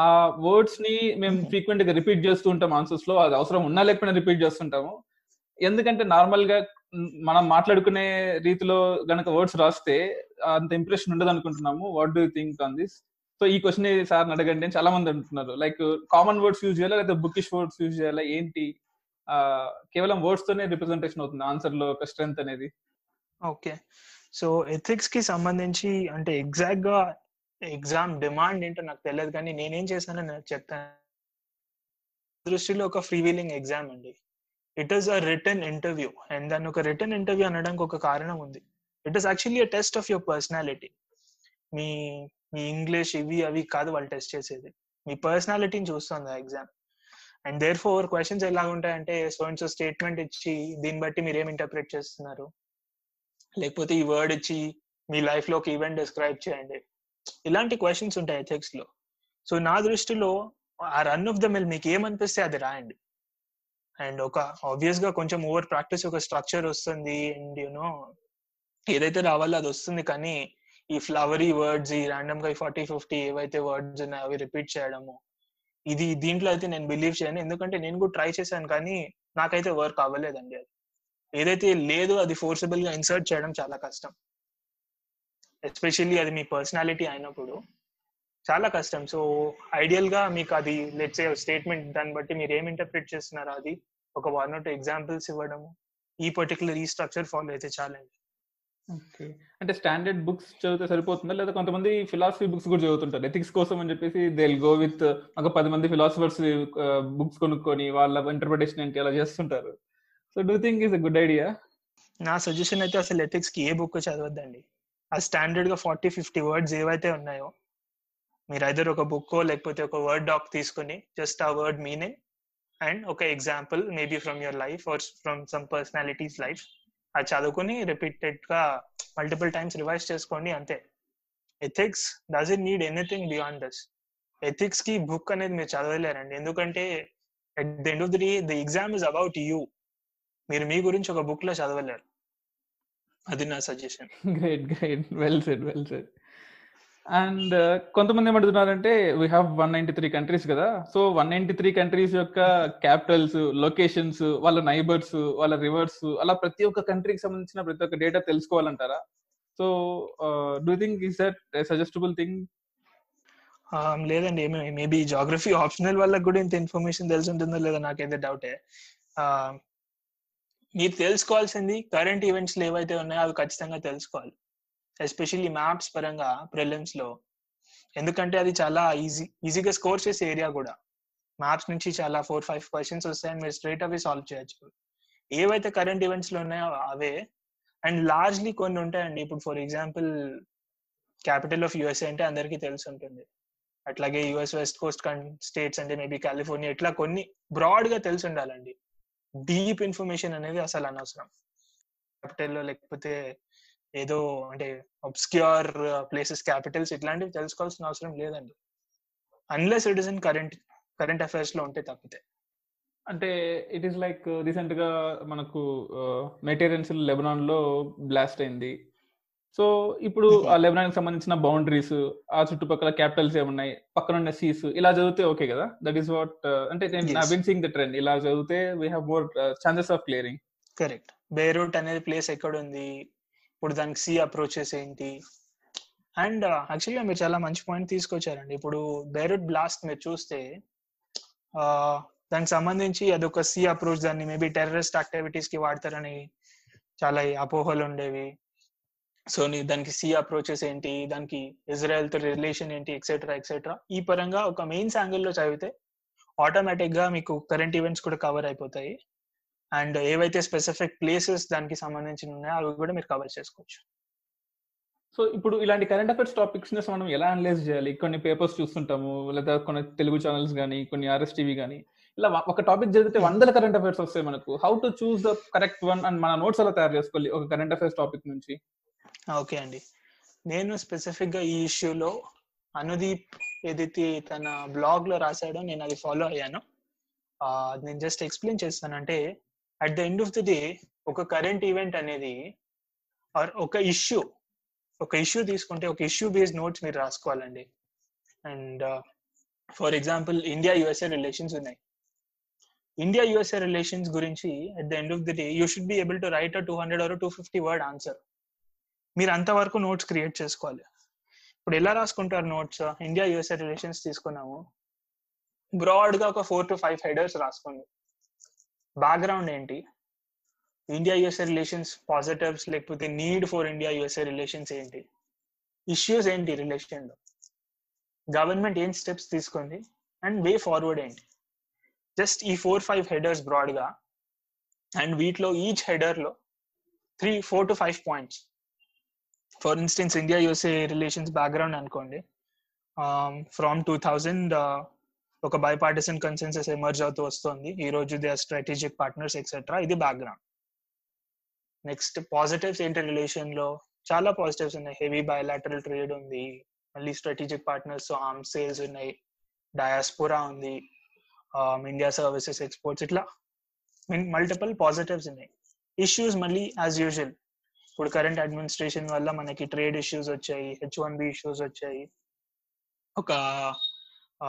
ఆ వర్డ్స్ ని మేము ఫ్రీక్వెంట్ గా రిపీట్ చేస్తూ ఉంటాం ఆన్సర్స్ లో, అది అవసరం ఉన్నా లేకపోయినా రిపీట్ చేస్తుంటాము. ఎందుకంటే నార్మల్ గా మనం మాట్లాడుకునే రీతిలో గనక వర్డ్స్ రాస్తే అంత ఇంప్రెషన్ ఉండదు అనుకుంటున్నాము. What do you think on this? So ఈ క్వశ్చన్ సార్ అడగండి అని చాలా మంది అంటున్నారు. లైక్ కామన్ వర్డ్స్ యూజ్ చేయాలా లేదా బుకిష్ వర్డ్స్ యూజ్ చేయాలా? ఏంటి కేవలం వర్డ్స్ తోనే రిప్రజెంటేషన్ అవుతుంది ఆన్సర్ లో ఒక స్ట్రెంత్ అనేది? ఓకే, సో ఎథిక్స్ కి సంబంధించి అంటే ఎగ్జాక్ట్ గా ఎగ్జామ్ డిమాండ్ ఏంటో నాకు తెలియదు, కానీ నేనేం చేశానో నాకు చెప్తాను. దృష్టిలో ఒక ఫ్రీ వీలింగ్ ఎగ్జామ్ అండి. It is a return interview, and దాన్ని ఒక రిటర్న్ ఇంటర్వ్యూ అనడానికి ఒక కారణం ఉంది. It is actually a test of your personality. మీ మీ ఇంగ్లీష్ ఇవి అవి కాదు వాళ్ళు టెస్ట్ చేసేది, మీ పర్సనాలిటీని చూస్తుంది ఆ exam. And there four questions ఎలా ఉంటాయంటే, సో అండ్ సో స్టేట్మెంట్ ఇచ్చి దీన్ని బట్టి మీరు ఏం ఇంటర్ప్రిట్ చేస్తున్నారు, లేకపోతే ఈ వర్డ్ ఇచ్చి మీ లైఫ్ లో ఒక ఈవెంట్ డిస్క్రైబ్ చేయండి, ఇలాంటి క్వశ్చన్స్ ఉంటాయి ఎథిక్స్ లో. సో నా దృష్టిలో ఆ రన్ ఆఫ్ ద మిల్ మీకు ఏమనిపిస్తే అది రాయండి. అండ్ ఒక ఆబ్వియస్ గా కొంచెం ఓవర్ ప్రాక్టీస్, ఒక స్ట్రక్చర్ వస్తుంది, అండ్ యూనో ఏదైతే రావాలో అది వస్తుంది. కానీ ఈ ఫ్లవరీ వర్డ్స్, ఈ ర్యాండమ్ గా 40-50 ఏవైతే వర్డ్స్ ఉన్నాయో అవి రిపీట్ చేయడము, ఇది దీంట్లో అయితే నేను బిలీవ్ చేయను. ఎందుకంటే నేను కూడా ట్రై చేశాను, కానీ నాకైతే వర్క్ అవ్వలేదండి. అది ఏదైతే లేదో అది ఫోర్సబుల్ గా ఇన్సర్ట్ చేయడం చాలా కష్టం, ఎస్పెషల్లీ అది మీ పర్సనాలిటీ అయినప్పుడు చాలా కష్టం. సో ఐడియల్ గా మీకు అది లెట్స్ స్టేట్మెంట్, దాన్ని బట్టి మీరు ఏం ఇంటర్ప్రిట్ చేస్తున్నారో అది, ఒక 1 or 2 ఎగ్జాంపుల్స్ ఇవ్వడము, ఈ పర్టికులర్ ఈ స్ట్రక్చర్ ఫాలో అయితే చాలండి. ఓకే, అంటే స్టాండర్డ్ బుక్స్ చదివితే సరిపోతుందా, లేదా కొంతమంది ఫిలాసఫీ బుక్స్ కూడా చదువుతుంటారు ఎథిక్స్ కోసం అని చెప్పేసి, దే విల్ గో విత్ ఒక 10 ఫిలాసఫర్స్ బుక్స్ కొనుక్కొని వాళ్ళ ఇంటర్ప్రిటేషన్ ఏంటి అలా చేస్తుంటారు. So do think is a good idea? నా సజెషన్ అయితే అసలు ఎథిక్స్ కి ఏ బుక్ చదవద్దండి. ఆ స్టాండర్డ్ గా 40-50 వర్డ్స్ ఏవైతే ఉన్నాయో మీరు ఐదర్ ఒక బుక్ లేకపోతే ఒక వర్డ్ డాక్ తీసుకుని జస్ట్ ఆ వర్డ్ మీనింగ్ అండ్ ఒక example maybe from your life or from some personalities life, అది చదువుకుని రిపీటెడ్ గా మల్టిపుల్ టైమ్స్ రివైజ్ చేసుకోండి, అంతే. Ethics doesn't need anything beyond this. Ethics కి బుక్ అనేది మీరు చదవలేరండి, ఎందుకంటే at the end of the day the exam is about you. మీరు మీ గురించి ఒక బుక్ లో చదవలేరు, అది నా suggestion. Great great, well said well said. And కొంతమంది ఏమంటున్నారంటే, వీ హ్యావ్ 193 కంట్రీస్ కదా, సో 193 కంట్రీస్ యొక్క క్యాపిటల్స్, లొకేషన్స్, వాళ్ళ నైబర్స్, వాళ్ళ రివర్స్, అలా ప్రతి ఒక్క కంట్రీకి సంబంధించిన ప్రతి ఒక్క డేటా తెలుసుకోవాలంటారా? So do think is that a suggestable thing? లేదండి, మేబీ జాగ్రఫీ ఆప్షనల్ వాళ్ళకి కూడా ఇంత ఇన్ఫర్మేషన్ తెలిసి ఉంటుందో లేదో నాకైతే డౌటే. మీరు తెలుసుకోవాల్సింది కరెంట్ ఈవెంట్స్లో ఏవైతే ఉన్నాయో అవి ఖచ్చితంగా తెలుసుకోవాలి, ఎస్పెషల్లీ మ్యాప్స్ పరంగా ప్రిలిమ్స్ లో. ఎందుకంటే అది చాలా ఈజీగా స్కోర్ చేసే ఏరియా కూడా. మ్యాప్స్ నుంచి చాలా 4-5 క్వశ్చన్స్ వస్తాయని మీరు స్ట్రైట్ అవే సాల్వ్ చేయొచ్చు, ఏవైతే కరెంట్ ఈవెంట్స్ లో ఉన్నాయో అవే. అండ్ లార్జ్లీ కొన్ని ఉంటాయండి, ఇప్పుడు for example capital of USA అంటే అందరికీ తెలిసి ఉంటుంది, అట్లాగే యుఎస్ వెస్ట్ కోస్ట్ స్టేట్స్ అంటే మేబీ కాలిఫోర్నియా, ఇట్లా కొన్ని బ్రాడ్ గా తెలిసి ఉండాలండి. డీప్ ఇన్ఫర్మేషన్ అనేది అసలు అనవసరం. క్యాపిటల్లో లేకపోతే ఏదో అంటే అబ్స్క్యూర్ ప్లేసెస్, క్యాపిటల్స్, ఇట్లాంటివి తెలుసుకోవాల్సిన అవసరం లేదండి, unless it is in current affairs లో ఉంటే తప్పితే. అంటే ఇట్ ఈస్ లైక్ రీసెంట్ గా మనకు మెటీరియల్స్ లెబనాన్ లో బ్లాస్ట్ అయింది. సో ఇప్పుడు ఆ లెబనాన్ కి సంబంధించిన బౌండరీస్, ఆ చుట్టుపక్కల క్యాపిటల్స్ ఏమున్నాయి, పక్కనున్న సీస్, ఇలా చదివితే ఓకే కదా? దట్ ఈస్ వాట్, అంటే నేను బిన్ సీయింగ్ ద ట్రెండ్, ఇలా చదివితే we have more chances of clearing. Correct. Beirut అనేది ప్లేస్ ఎక్కడ ఉంది, ఇప్పుడు దానికి సీ అప్రోచెస్ ఏంటి, అండ్ యాక్చువల్గా మీరు చాలా మంచి పాయింట్ తీసుకొచ్చారండి. ఇప్పుడు బేరూట్ బ్లాస్ట్ మీరు చూస్తే దానికి సంబంధించి అదొక సీ అప్రోచ్, దాన్ని మేబీ టెర్రరిస్ట్ యాక్టివిటీస్ కి వాడతారని చాలా అపోహలు ఉండేవి. సో దానికి సీ అప్రోచెస్ ఏంటి, దానికి ఇజ్రాయెల్ తో రిలేషన్ ఏంటి, ఎక్సెట్రా ఎక్సెట్రా, ఈ పరంగా ఒక మెయిన్స్ యాంగిల్లో చదివితే ఆటోమేటిక్ గా మీకు కరెంట్ ఈవెంట్స్ కూడా కవర్ అయిపోతాయి. అండ్ ఏవైతే స్పెసిఫిక్ ప్లేసెస్ దానికి సంబంధించిన ఉన్నాయో అవి కూడా మీరు కవర్ చేసుకోవచ్చు. సో ఇప్పుడు ఇలాంటి కరెంట్ అఫైర్స్ టాపిక్స్ ని మనం ఎలా అనలైజ్ చేయాలి? కొన్ని పేపర్స్ చూస్తుంటాము, లేదా కొన్ని తెలుగు ఛానల్స్ కానీ, కొన్ని ఆర్ఎస్టీవీ కానీ, ఇలా ఒక టాపిక్ చదివితే 100 కరెంట్ అఫైర్స్ వస్తాయి మనకు. How to choose the correct one and మన నోట్స్ అలా తయారు చేసుకోవాలి ఒక కరెంట్ అఫైర్స్ టాపిక్ నుంచి? ఓకే అండి, నేను స్పెసిఫిక్ గా ఈ ఇష్యూలో అనుదీప్ ఏదైతే తన బ్లాగ్ లో రాశాడో నేను అది ఫాలో అయ్యాను. నేను జస్ట్ ఎక్స్ప్లెయిన్ చేస్తానంటే, at the end of the day ఒక కరెంట్ ఈవెంట్ అనేది ఆర్ ఒక ఇష్యూ తీసుకుంటే ఒక ఇష్యూ బేస్డ్ నోట్స్ మీరు రాసుకోవాలండి. And for example India USA relations ఉన్నాయి. ఇండియా యుఎస్ఏ రిలేషన్స్ గురించి at the end of the day you should be able to write a 200 or 250 word answer. మీరు అంతవరకు నోట్స్ క్రియేట్ చేసుకోవాలి. ఇప్పుడు ఎలా రాసుకుంటారు నోట్స్? ఇండియా యుఎస్ఏ రిలేషన్స్ తీసుకున్నాము, బ్రాడ్గా ఒక 4-5 హెడర్స్ రాసుకోండి. బ్యాక్గ్రౌండ్ ఏంటి, ఇండియా యుఎస్ఏ రిలేషన్స్ పాజిటివ్స్ లేకపోతే need for India USA relations ఏంటి, ఇష్యూస్ ఏంటి రిలేషన్లో, గవర్నమెంట్ ఏం స్టెప్స్ తీసుకుంది అండ్ వే ఫార్వర్డ్ ఏంటి? జస్ట్ ఈ 4-5 హెడర్స్ బ్రాడ్గా, అండ్ వీటిలో ఈచ్ హెడర్లో 3-4 to 5 points. For instance India USA relations background అనుకోండి, ఫ్రమ్ 2000 ఒక బైపార్టిసన్ కన్సెన్సస్ ఎమర్జ్ అవుతూ వస్తుంది. ఈరోజు they are strategic partners etcetera. ఇది బ్యాక్గ్రౌండ్. నెక్స్ట్ పాజిటివ్స్ ఏంటి రిలేషన్లో? చాలా పాజిటివ్స్ ఉన్నాయి. హెవీ బయోలాటరల్ ట్రేడ్ ఉంది, మళ్ళీ స్ట్రాటజిక్ పార్ట్నర్స్ ఆర్మ్ సేల్స్ ఉన్నాయి, డయాస్పోరా ఉంది, ఇండియా సర్వీసెస్ ఎక్స్పోర్ట్స్, ఇట్లా మల్టిపుల్ పాజిటివ్స్ ఉన్నాయి. ఇష్యూస్ మళ్ళీ యాజ్ యూజువల్, ఇప్పుడు కరెంట్ అడ్మినిస్ట్రేషన్ వల్ల మనకి ట్రేడ్ ఇష్యూస్ వచ్చాయి, H1B ఇష్యూస్ వచ్చాయి, ఒక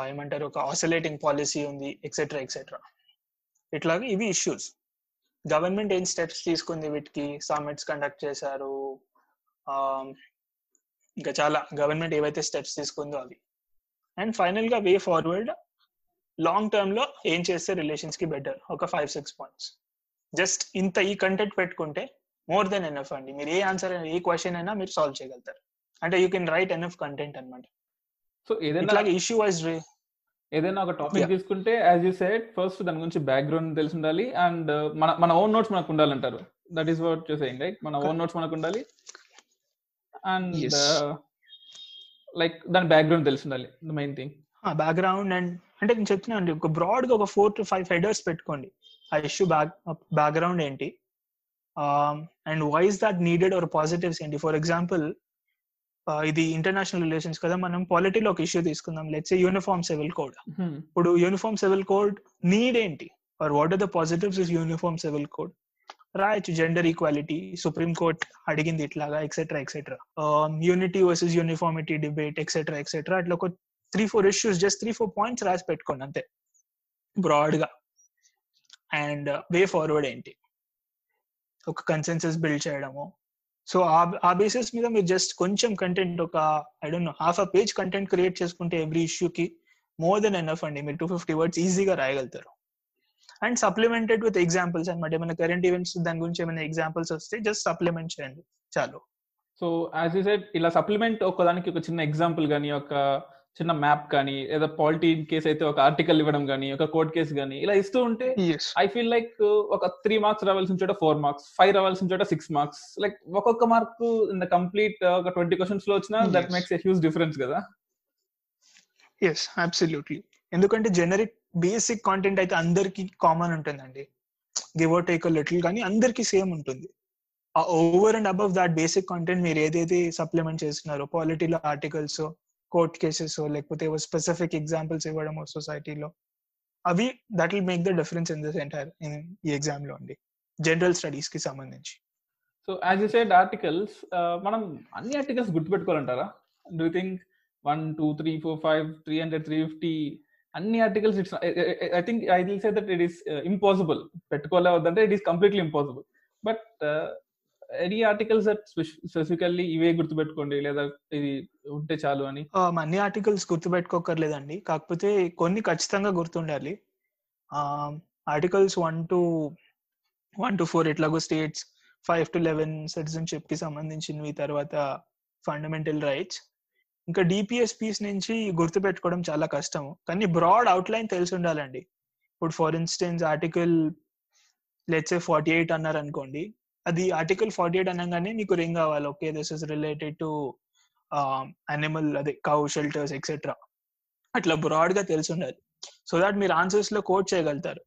ఏమంటారు ఒక ఆసిలేటింగ్ పాలసీ ఉంది, ఎక్సెట్రా ఎక్సెట్రా. ఇట్లాగే ఇవి ఇష్యూస్. గవర్నమెంట్ ఏం స్టెప్స్ తీసుకుంది? వీటికి సమ్మిట్స్ కండక్ట్ చేశారు, ఇంకా చాలా గవర్నమెంట్ ఏవైతే స్టెప్స్ తీసుకుందో అవి. అండ్ ఫైనల్గా వే ఫార్వర్డ్, లాంగ్ టర్మ్లో ఏం చేస్తే రిలేషన్స్కి బెటర్, ఒక 5-6 పాయింట్స్. జస్ట్ ఇంత ఈ కంటెంట్ పెట్టుకుంటే మోర్ దెన్ ఎనఫ్ అండి. మీరు ఏ ఆన్సర్ అయినా, ఏ క్వశ్చన్ అయినా మీరు సాల్వ్ చేయగలుగుతారు. అంటే you can write enough content అనమాట. సో ఏదైనా ఒక టాపిక్ తీసుకుంటే యాజ్ యూ సెడ్, ఫస్ట్ దాని గురించి బ్యాక్గ్రౌండ్ తెలిసి ఉండాలి, అండ్ మన ఓన్ నోట్స్ మనకు ఉండాలంటారు. That is what you saying, right? మన ఓన్ నోట్స్ మనకు ఉండాలి, అండ్ లైక్ దాని బ్యాక్గ్రౌండ్ తెలిసి ఉండాలి, the main thing background. And అంటే నేను చెప్తున్నానండి, ఒక బ్రాడ్గా ఒక 4-5 హెడర్స్ పెట్టుకోండి. ఆ ఇష్యూ బ్యాక్గ్రౌండ్ ఏంటి, and why is that needed, or positives ఏంటి. ఫర్ ఎగ్జాంపుల్, ఇది ఇంటర్నేషనల్ రిలేషన్స్ కదా, మనం పాలిటీలో ఒక ఇష్యూ తీసుకుందాం. Let's uniform civil code. ఇప్పుడు యూనిఫామ్ సివిల్ కోడ్ నీడ్ ఏంటి, or what are the positives is uniform civil code? రాయచ్చు జెండర్ ఈక్వాలిటీ, సుప్రీంకోర్ట్ అడిగింది ఇట్లాగా, etcetera etcetera. Unity versus uniformity debate, etcetera etcetera. అట్లా ఒక 3-4 ఇష్యూస్, జస్ట్ 3-4 పాయింట్స్ రాసి పెట్టుకోండి అంతే బ్రాడ్గా. అండ్ వే ఫార్వర్డ్ ఏంటి, ఒక కన్సెన్సస్ బిల్డ్ చేయడము. సో ఆ బేసిస్ మీద మీరు జస్ట్ కొంచెం కంటెంట్, ఒక I don't know half a page content create చేసుకుంటే ఎవ్రీ ఇష్యూకి మోర్ దెన్ ఎనఫ్ అండి. మీరు 250 వర్డ్స్ ఈజీగా రాయగలుగుతారు. అండ్ సప్లిమెంటెడ్ విత్ ఎగ్జాంపుల్స్ అనమాట. ఏమైనా కరెంట్ ఈవెంట్స్ దాని గురించి ఏమైనా ఎగ్జాంపుల్స్ వస్తే జస్ట్ సప్లిమెంట్ చేయండి చాలు. సో యాజ్ యూ సెడ్, ఇలా సప్లిమెంట్ ఒకదానికి ఒక చిన్న ఎగ్జాంపుల్ కానీ, ఒక చిన్న మ్యాప్ కానీ, లేదా పాలిటీ కేసు అయితే ఒక ఆర్టికల్ ఇవ్వడం కానీ, ఒక కోర్ట్ కేసు కానీ, ఇలా ఇస్తూ ఉంటే ఐ ఫీల్ లైక్ ఒక 3 మార్క్స్ రావాల్సిన చోట 4 మార్క్స్, 5 రావాల్సిన చోట 6 మార్క్స్, లైక్ ఒక్కొక్క మార్క్ ఇన్ ద కంప్లీట్ ఒక 20 క్వశ్చన్స్ లో వచ్చినా that makes a huge difference కదా. Yes, absolutely. ఎందుకంటే జనరిక్ బేసిక్ కాంటెంట్ అయితే అందరికి కామన్ ఉంటుందండి, give or take a little, కానీ అందరికి సేమ్ ఉంటుంది. Over and above that basic content మీరు ఏదైతే సప్లిమెంట్ చేస్తున్నారో, పాలిటీలో ఆర్టికల్స్, కోర్ట్ కేసెస్, లేకపోతే స్పెసిఫిక్ ఎగ్జాంపుల్స్ ఇవ్వడము సొసైటీలో, అవి that will make the difference in this entire ఈ ఎగ్జామ్ లో అండి, జనరల్ స్టడీస్ కి సంబంధించి. So as you said articles, మనం అన్ని ఆర్టికల్స్ గుర్తుపెట్టుకోవాలంటారా? డూ యు థింక్ 1, 2, 3, 4, 5, 300, 350 అన్ని articles? It's I think I will say that it is impossible. పెట్టుకోలేదంటే it is completely impossible. But any articles that specifically ఇవే గుర్తుపెట్టుకోండి, లేదా ఇది ఉంటే చాలు అని? అన్ని ఆర్టికల్స్ గుర్తుపెట్టుకోకర్లేదండి, కాకపోతే కొన్ని ఖచ్చితంగా గుర్తుండాలి. ఆర్టికల్స్ 1-4 ఎట్లాగో స్టేట్స్, 5-11 సిటిజన్షిప్ కి సంబంధించినవి, తర్వాత ఫండమెంటల్ రైట్స్, ఇంకా DPSPs నుంచి గుర్తుపెట్టుకోవడం చాలా కష్టము, కానీ బ్రాడ్ అవుట్లైన్ తెలిసి ఉండాలండి. ఇప్పుడు ఫర్ ఇన్స్టెన్స్ ఆర్టికల్ లెట్స్ 48 అన్నారు అనుకోండి, అది ఆర్టికల్ 48 అనగానే మీకు రింగ్ అవ్వాలి, okay this is related to animal, అదే కౌ షెల్టర్స్ ఎక్సెట్రా, అట్లా బ్రాడ్గా తెలిసి ఉండాలి. సో దాట్ మీరు ఆన్సర్స్లో కోట్ చేయగలుగుతారు.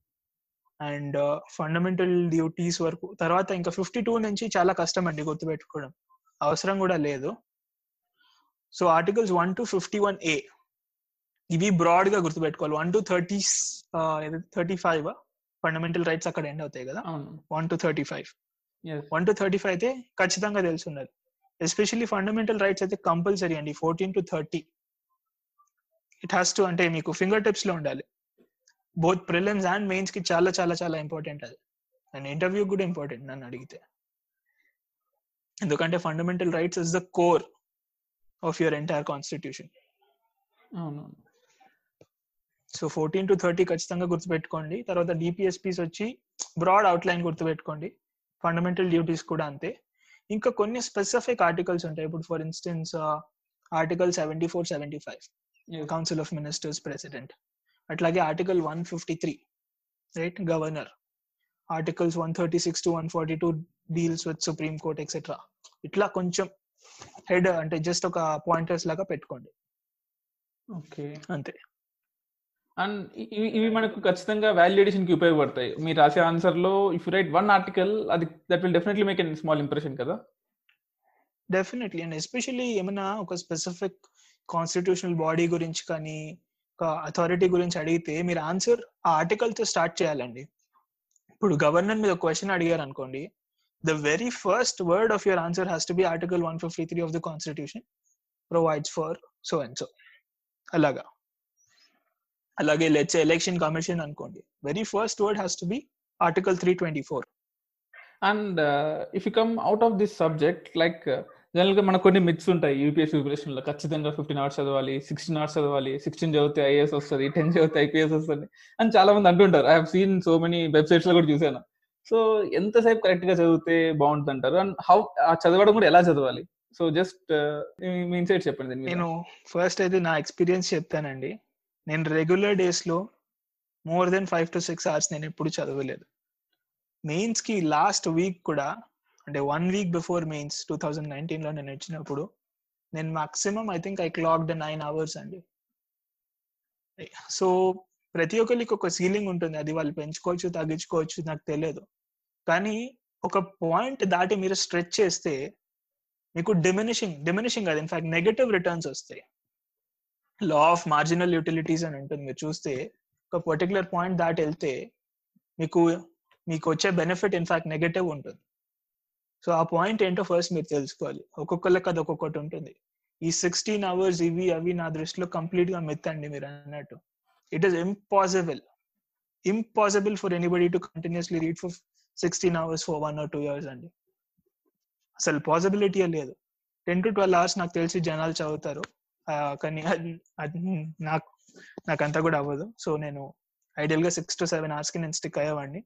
అండ్ ఫండమెంటల్ డ్యూటీస్ వరకు, తర్వాత ఇంకా 52 నుంచి చాలా కష్టం అండి గుర్తుపెట్టుకోవడం, అవసరం కూడా లేదు. సో ఆర్టికల్స్ 1-51A ఇవి బ్రాడ్గా గుర్తుపెట్టుకోవాలి. 1-30 35 ఫండమెంటల్ రైట్స్ అక్కడ ఎండ్ అవుతాయి కదా, 1-35 1-35 అయితే ఖచ్చితంగా తెలిసి ఉండాలి. ఎస్పెషల్లీ ఫండమెంటల్ రైట్స్ అయితే కంపల్సరీ అండి. 14-30 ఇట్ హ్యాస్ టు, అంటే మీకు ఫింగర్ టిప్స్ లో ఉండాలి. బోత్ ప్రిలిమ్స్ అండ్ మెయిన్స్ కి చాలా చాలా చాలా ఇంపార్టెంట్ అది, అండ్ ఇంటర్వ్యూ కూడా ఇంపార్టెంట్ నన్ను అడిగితే, ఎందుకంటే fundamental rights is the core of your entire constitution. So 14-30 ఖచ్చితంగా గుర్తుపెట్టుకోండి. తర్వాత DPSPs వచ్చి బ్రాడ్ అవుట్లైన్ గుర్తుపెట్టుకోండి, ఫండమెంటల్ డ్యూటీస్ కూడా అంతే. ఇంకా కొన్ని స్పెసిఫిక్ ఆర్టికల్స్ ఉంటాయి, ఇప్పుడు for instance article 74, 75 council of ministers president. అట్లాగే article 153 right governor, articles 136 to 142 deals with supreme court etcetera. ఇట్లా కొంచెం హెడ్ అంటే జస్ట్ ఒక పాయింటర్స్ లాగా పెట్టుకోండి. ఓకే అంతే. అండ్ ఇవి మనకు ఖచ్చితంగా వాల్యూ ఎడిషన్ కి ఉపయోగపడతాయి. మీరు రాసే ఆన్సర్ లో if you write one article, అది that will definitely make an small impression కదా. డెఫినెట్లీ. అండ్ ఎస్పెషల్లీ ఏమైనా ఒక స్పెసిఫిక్ కాన్స్టిట్యూషనల్ బాడీ గురించి కానీ ఒక అథారిటీ గురించి అడిగితే మీరు ఆన్సర్ ఆ ఆర్టికల్ తో స్టార్ట్ చేయాలండి. ఇప్పుడు గవర్నర్ మీద క్వశ్చన్ అడిగారు అనుకోండి, the very first word of your answer has to be article 153 of the constitution provides for so and so. Alaga let's say election commission ankondi, very first word has to be article 324. And if you come out of this subject, like generally ga manaku konni myths untai UPSC preparation lo kachithanga 15 hours chadavali, 16 hours chadavali, 16 javute IAS ostadi, 10 javute IPS ostadi and chaala mandi antuntaru. I have seen so many websites la kuda chusana. So ఎంతసేపు correct గా చదివితే బాగుంటుంది అంటారు? And how చదవడం కూడా ఎలా చదవాలి? So just మీ insight చెప్పండి. నేను ఫస్ట్ అయితే నా ఎక్స్పీరియన్స్ చెప్తానండి. నేను రెగ్యులర్ డేస్ లో మోర్ దెన్ 5 to 6 hours నేను ఎప్పుడు చదవలేదు. మెయిన్స్ కి లాస్ట్ వీక్ కూడా, అంటే 1 week బిఫోర్ మెయిన్స్ 2019లో నేను వచ్చినప్పుడు నేను maximum I think I clocked 9 hours అండి. సో ప్రతి ఒక్కరికి ఒక సీలింగ్ ఉంటుంది, అది వాళ్ళు పెంచుకోవచ్చు తగ్గించుకోవచ్చు నాకు తెలియదు. కానీ ఒక పాయింట్ దాటి మీరు స్ట్రెచ్ చేస్తే మీకు డిమినిషింగ్ కాదు, ఇన్ఫాక్ట్ నెగటివ్ రిటర్న్స్ వస్తాయి. లా ఆఫ్ మార్జినల్ యూటిలిటీస్ అని ఉంటుంది, మీరు చూస్తే ఒక పర్టికులర్ పాయింట్ దాటి వెళ్తే మీకు వచ్చే బెనిఫిట్ ఇన్ఫాక్ట్ నెగటివ్ ఉంటుంది. సో ఆ పాయింట్ ఏంటో ఫస్ట్ మీరు తెలుసుకోవాలి. ఒక్కొక్కళ్ళకి అది ఒక్కొక్కటి ఉంటుంది. ఈ 16 hours ఇవి అవి నా దృష్టిలో కంప్లీట్గా మిత్ అండి. మీరు అన్నట్టు it is impossible for anybody to continuously read for 16 hours for 1 or 2 years and asal possibility లేదు. 10 to 12 hours నాకు తెలిసి జనాలు చదువుతారు, కానీ నాకు అంతా కూడా అవ్వదు. సో నేను ఐడియల్ గా 6 to 7 hours కి నేను స్టిక్ అయ్యేవాడిని.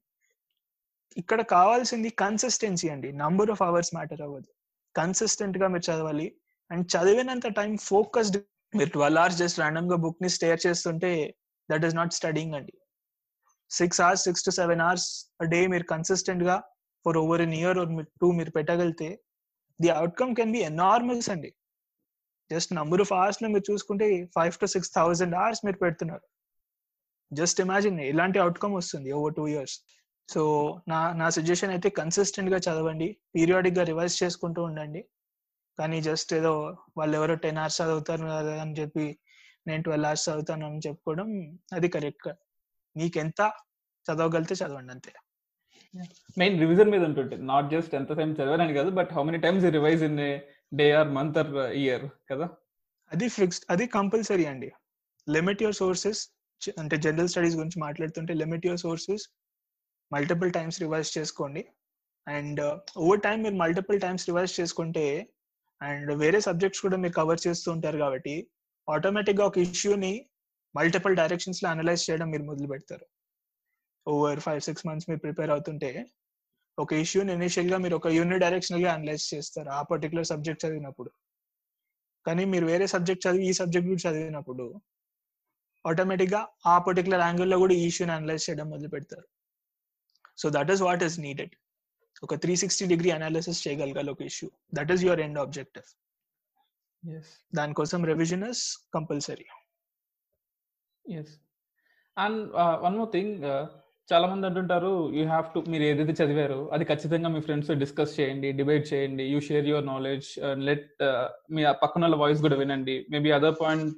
ఇక్కడ కావాల్సింది కన్సిస్టెన్సీ అండి. నంబర్ ఆఫ్ అవర్స్ మ్యాటర్ అవ్వదు, కన్సిస్టెంట్ గా మీరు చదవాలి. అండ్ చదివినంత టైం ఫోకస్డ్. మీరు 12 hours జస్ట్ ర్యాండమ్ గా బుక్ ని స్టేర్ చేస్తుంటే that is not studying and 6 to 7 hours a day meer consistent ga for over a year or two meer petagalte the outcome can be enormous and just number of hours lo meer chusukunte 5 to 6,000 hours meer pettunnaru. just imagine elanti outcome ostundi over 2 years. so na suggestion aithe consistent ga chadavandi, periodic ga revise cheskuntu undandi. kaani just edo vallu evaro 10 hours chadavutaru ani cheppi నేను 12 hours చదువుతాను అని చెప్పుకోవడం అది correct. మీకెంత చదవగలితే చదవండి అంతే. Main revision మీద ఉంటుంది, నాట్ జస్ట్ ఎంత టైం చదవాలని కాదు, but how many times you revise in a day or month or year కదా. అది ఫిక్స్డ్, అది కంపల్సరీ అండి. Limit your sources. అంటే జనరల్ స్టడీస్ గురించి మాట్లాడుతుంటే limit your sources, multiple times revise చేసుకోండి. అండ్ ఓవర్ టైం మీరు మల్టిపుల్ టైమ్స్ రివైజ్ చేసుకుంటే, అండ్ వేరే సబ్జెక్ట్స్ కూడా మీరు కవర్ చేస్తూ ఉంటారు కాబట్టి ఆటోమేటిక్గా ఒక ఇష్యూని మల్టిపుల్ డైరెక్షన్స్ లో అనలైజ్ చేయడం మీరు మొదలు పెడతారు. ఓవర్ 5-6 months మీరు ప్రిపేర్ అవుతుంటే ఒక ఇష్యూని ఇనిషియల్ గా మీరు ఒక యూని డైరెక్షనల్ గా అనలైజ్ చేస్తారు ఆ పర్టికులర్ సబ్జెక్ట్ చదివినప్పుడు. కానీ మీరు వేరే సబ్జెక్ట్ చదివి ఈ సబ్జెక్ట్ కూడా చదివినప్పుడు ఆటోమేటిక్ గా ఆ పర్టికులర్ యాంగిల్లో కూడా ఈ ఇష్యూని అనలైజ్ చేయడం మొదలు పెడతారు. So that is what is needed. ఒక 360 degree అనాలిసిస్ చేయగలగాలి ఒక issue. That is your end objective. దానికోసం revision is compulsory. And one more thing, చాలా మంది అంటుంటారు యూ హ్యావ్ టు, మీరు ఏదైతే చదివారో అది ఖచ్చితంగా మీ ఫ్రెండ్స్ తో డిస్కస్ చేయండి, డిబేట్ చేయండి, you share your knowledge, let మీ పక్కన వాళ్ళ వాయిస్ కూడా వినండి, maybe other point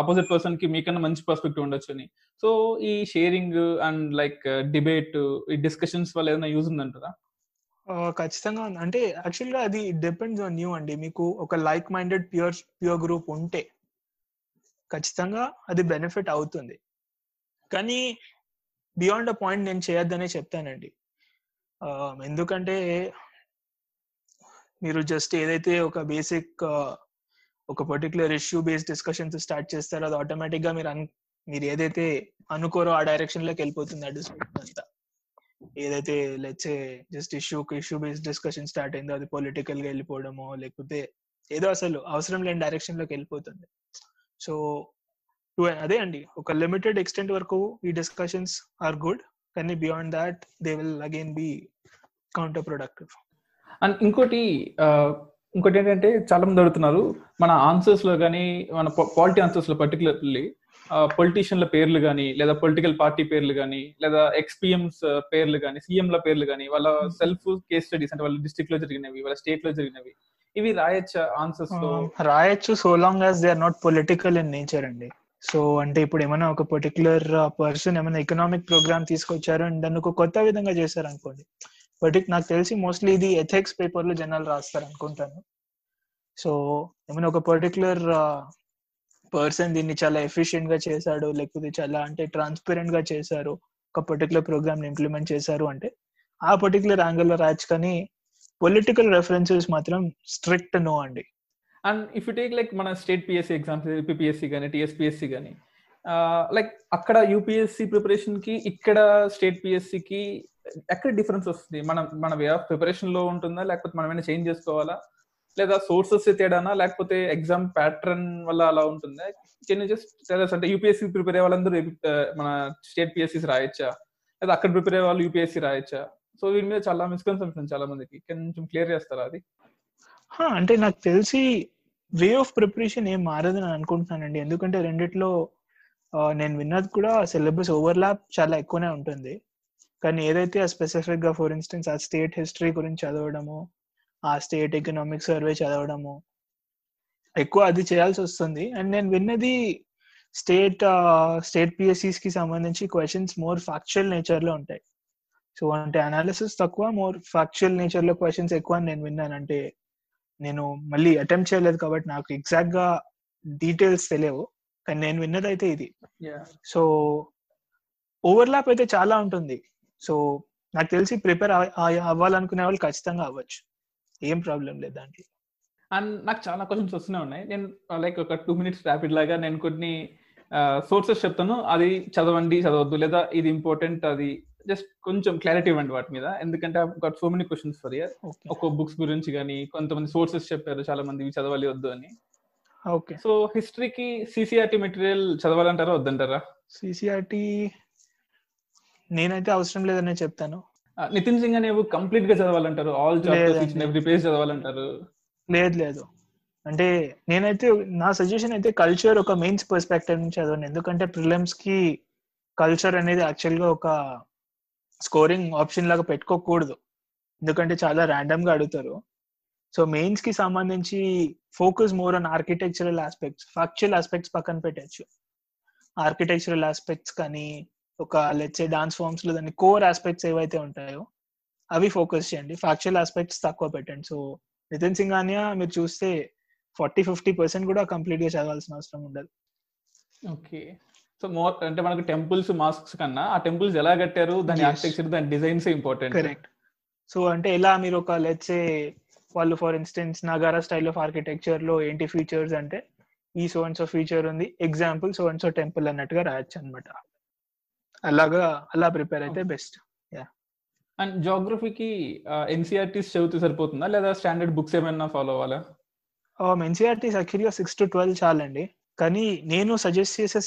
opposite person కి మీకన్నా మంచి పర్స్పెక్టివ్ ఉండొచ్చు అని. సో ఈ షేరింగ్ అండ్ లైక్ డిబేట్, ఈ డిస్కషన్స్ వల్ల ఏదైనా యూజ్ ఉందంటారా? ఖచ్చితంగా. అంటే యాక్చువల్గా అది డిపెండ్స్ ఆన్ యూ అండి. మీకు ఒక లైక్ మైండెడ్ ప్యూర్ గ్రూప్ ఉంటే ఖచ్చితంగా అది బెనిఫిట్ అవుతుంది. కానీ బియాండ్ అ పాయింట్ నేను చేయొద్దనే చెప్తానండి. ఎందుకంటే మీరు జస్ట్ ఏదైతే ఒక బేసిక్ ఒక particular issue based discussions start చేస్తారో అది ఆటోమేటిక్గా మీరు ఏదైతే అనుకోరో ఆ డైరెక్షన్లోకి వెళ్ళిపోతుంది. ఆ డిస్కషన్ అంతా ఏదైతే లేచే just issue based discussion start అయిందో అది పొలిటికల్ గా వెళ్ళిపోవడమో లేకపోతే ఏదో అసలు అవసరం లేని డైరెక్షన్ లోకి వెళ్ళిపోతుంది. సో అదే అండి, ఒక లిమిటెడ్ ఎక్స్టెంట్ వరకు ఈ డిస్కషన్స్ ఆర్ గుడ్, కానీ beyond that they will again be counter productive. And ఇంకోటి ఏంటంటే చాలా మంది అడుగుతున్నారు మన ఆన్సర్స్ లో కానీ, మన పాలిటీ ఆన్సర్స్ లో పర్టికులర్లీ పొలిటీషియన్ల పేర్లు కానీ, లేదా పొలిటికల్ పార్టీ పేర్లు కానీ, లేదా ఎక్స్పీఎంస్ పేర్లు కానీ, సీఎంల పేర్లు కానీ, వాళ్ళ సెల్ఫ్ కేస్ స్టడీస్ అంటే వాళ్ళ డిస్ట్రిక్ట్ లో జరిగినవి, వాళ్ళ స్టేట్ లో జరిగినవి, ఇవి రాయొచ్చు ఆన్సర్స్ లో? రాయొచ్చు, so long as they are not political in nature అండి. సో అంటే ఇప్పుడు ఏమైనా ఒక పర్టికులర్ పర్సన్ ఏమైనా ఎకనామిక్ ప్రోగ్రామ్ తీసుకొచ్చారు అండ్ దాన్ని ఒక కొత్త విధంగా చేశారు అనుకోండి, నాకు తెలిసి మోస్ట్లీ ఇది ఎథిక్స్ పేపర్ లో జనాలు రాస్తారు అనుకుంటాను. సో ఏమైనా ఒక పర్టికులర్ పర్సన్ దీన్ని చాలా ఎఫిషియెంట్ గా చేశాడు, లేకపోతే చాలా అంటే ట్రాన్స్పరెంట్ గా చేశారు, ఒక పర్టికులర్ ప్రోగ్రామ్ ఇంప్లిమెంట్ చేశారు అంటే ఆ పర్టికులర్ యాంగిల్ లో రాయొచ్చు, కానీ పొలిటికల్ రెఫరెన్సెస్ మాత్రం స్ట్రిక్ట్ నో అండి. And if you take like మన స్టేట్ పిఎస్సి ఎగ్జామ్స్, యూపీఎస్సి కానీ టీఎస్పిఎస్సి కానీ, లైక్ అక్కడ యూపీఎస్సి ప్రిపరేషన్ కి ఇక్కడ స్టేట్ పిఎస్సికి ఎక్కడ డిఫరెన్స్ వస్తుంది? మన వే ఆఫ్ ప్రిపరేషన్ లో ఉంటుందా, లేకపోతే మనం ఏమైనా చేంజ్ చేసుకోవాలా, లేదా సోర్సెస్ తేడానా, లేకపోతే ఎగ్జామ్ ప్యాటర్న్ వల్ల అలా ఉంటుందా? Can you just tell us, అంటే యూపీఎస్సి ప్రిపేర్ అయ్యే వాళ్ళందరూ మన స్టేట్ పిఎస్సి రాయొచ్చా, లేదా అక్కడ ప్రిపేర్ అయ్యే వాళ్ళు యూపీఎస్సి రాయొచ్చా? సో వీటి మీద చాలా మిస్కన్సెప్షన్ చాలా మందికి, కొంచెం క్లియర్ చేస్తారా అది? అంటే నాకు తెలిసి వే ఆఫ్ ప్రిపరేషన్ ఏం మారదని అనుకుంటున్నానండి, ఎందుకంటే రెండిట్లో నేను విన్నది కూడా సిలబస్ ఓవర్లాప్ చాలా ఎక్కువనే ఉంటుంది. కానీ ఏదైతే ఆ స్పెసిఫిక్ గా ఫర్ ఇన్స్టెన్స్ ఆ స్టేట్ హిస్టరీ గురించి చదవడము, ఆ స్టేట్ ఎకనామిక్ సర్వే చదవడము, ఎక్కువ అది చేయాల్సి వస్తుంది. అండ్ నేను విన్నది స్టేట్ పిఎస్సిస్ కి సంబంధించి క్వశ్చన్స్ మోర్ ఫ్యాక్చువల్ నేచర్ లో ఉంటాయి. సో అంటే అనాలిసిస్ తక్కువ, మోర్ ఫ్యాక్చువల్ నేచర్ లో క్వశ్చన్స్ ఎక్కువ అని నేను విన్నాను. అంటే నేను మళ్ళీ అటెంప్ట్ చేయలేదు కాబట్టి నాకు ఎగ్జాక్ట్ గా డీటెయిల్స్ తెలియవు, కానీ నేను విన్నది అయితే ఇది. సో ఓవర్లాప్ అయితే చాలా ఉంటుంది. సో నాకు తెలిసి ప్రిపేర్ అవ్వాలనుకునే వాళ్ళు ఖచ్చితంగా అవ్వచ్చు, ఏం ప్రాబ్లం లేదు దానికి. అండ్ నాకు చాలా క్వశ్చన్స్ వస్తూనే ఉన్నాయి, నేను లైక్ ఒక 2 minutes ర్యాపిడ్ లాగా నేను కొన్ని సోర్సెస్ చెప్తాను, అది చదవండి చదవద్దు, లేదా ఇది ఇంపార్టెంట్ అది, జస్ట్ కొంచెం క్లారిటీ ఇవ్వండి వాటి మీద, ఎందుకంటే so many questions for year. ఒక్కో బుక్స్ గురించి కానీ కొంతమంది సోర్సెస్ చెప్పారు, చాలా మంది ఇవి చదవాలి వద్దు అని. ఓకే, సో హిస్టరీకి సిసిఆర్టీ మెటీరియల్ చదవాలంటారా వద్దంటారా? సిసిఆర్టీ నేనైతే అవసరం లేదనే చెప్తాను. నితిన్ సింగ్ అనే కంప్లీట్ గా చదవాలంటారు, ఆల్ ఎవ్రీ పేజ్ చదవాలంటారు? లేదు, అంటే నేనైతే నా సజెషన్ అయితే కల్చర్ ఒక మెయిన్స్ పర్స్పెక్టివ్ నుంచి చదవండి, ఎందుకంటే ప్రిలిమ్స్ కి కల్చర్ అనేది యాక్చువల్ గా ఒక స్కోరింగ్ ఆప్షన్ లాగా పెట్టుకోకూడదు, ఎందుకంటే చాలా ర్యాండమ్ గా అడుగుతారు. సో మెయిన్స్ కి సంబంధించి focus more on architectural aspects, factual aspects పక్కన పెట్టచ్చు. ఆర్కిటెక్చరల్ ఆస్పెక్ట్స్ కానీ, ఒక లెట్స్ సే డాన్స్ ఫామ్స్ లో దాని కోర్ ఆస్పెక్ట్స్ ఏవైతే ఉంటాయో అవి ఫోకస్ చేయండి, ఫ్యాక్చువల్ ఆస్పెక్ట్స్ తక్కువ పెట్టండి. సో నితిన్ సింఘానియా మీరు చూస్తే 40-50% కూడా కంప్లీట్ గా చదవాల్సిన అవసరం ఉండదు. ఓకే, సో మోర్ అంటే మనకు టెంపుల్స్ మాస్క్స్ కన్నా ఆ టెంపుల్స్ ఎలా కట్టారు, దాని ఆర్కిటెక్చర్, దాని డిజైన్స్ ఇంపార్టెంట్. కరెక్ట్. సో అంటే ఎలా మీరు ఒక లెట్స్ సే వాళ్ళు for instance Nagara style of architecture లో ఏంటి ఫీచర్స్ అంటే ఈ సో అండ్ సో ఫీచర్ ఉంది, example so and so temple అన్నట్టుగా రాయొచ్చు అనమాట. అలాగా అలా ప్రిపేర్ అయితే బెస్ట్. అండ్ జియోగ్రఫీకి ఎన్సీఆర్టీస్ చదివితే సరిపోతుందా, లేదా స్టాండర్డ్ బుక్స్ ఏమైనా ఫాలో అవ్వాలా? ఎన్సీఆర్టీస్ యాక్చువల్గా 6 to 12 చాలండి, కానీ నేను సజెస్ట్ చేసే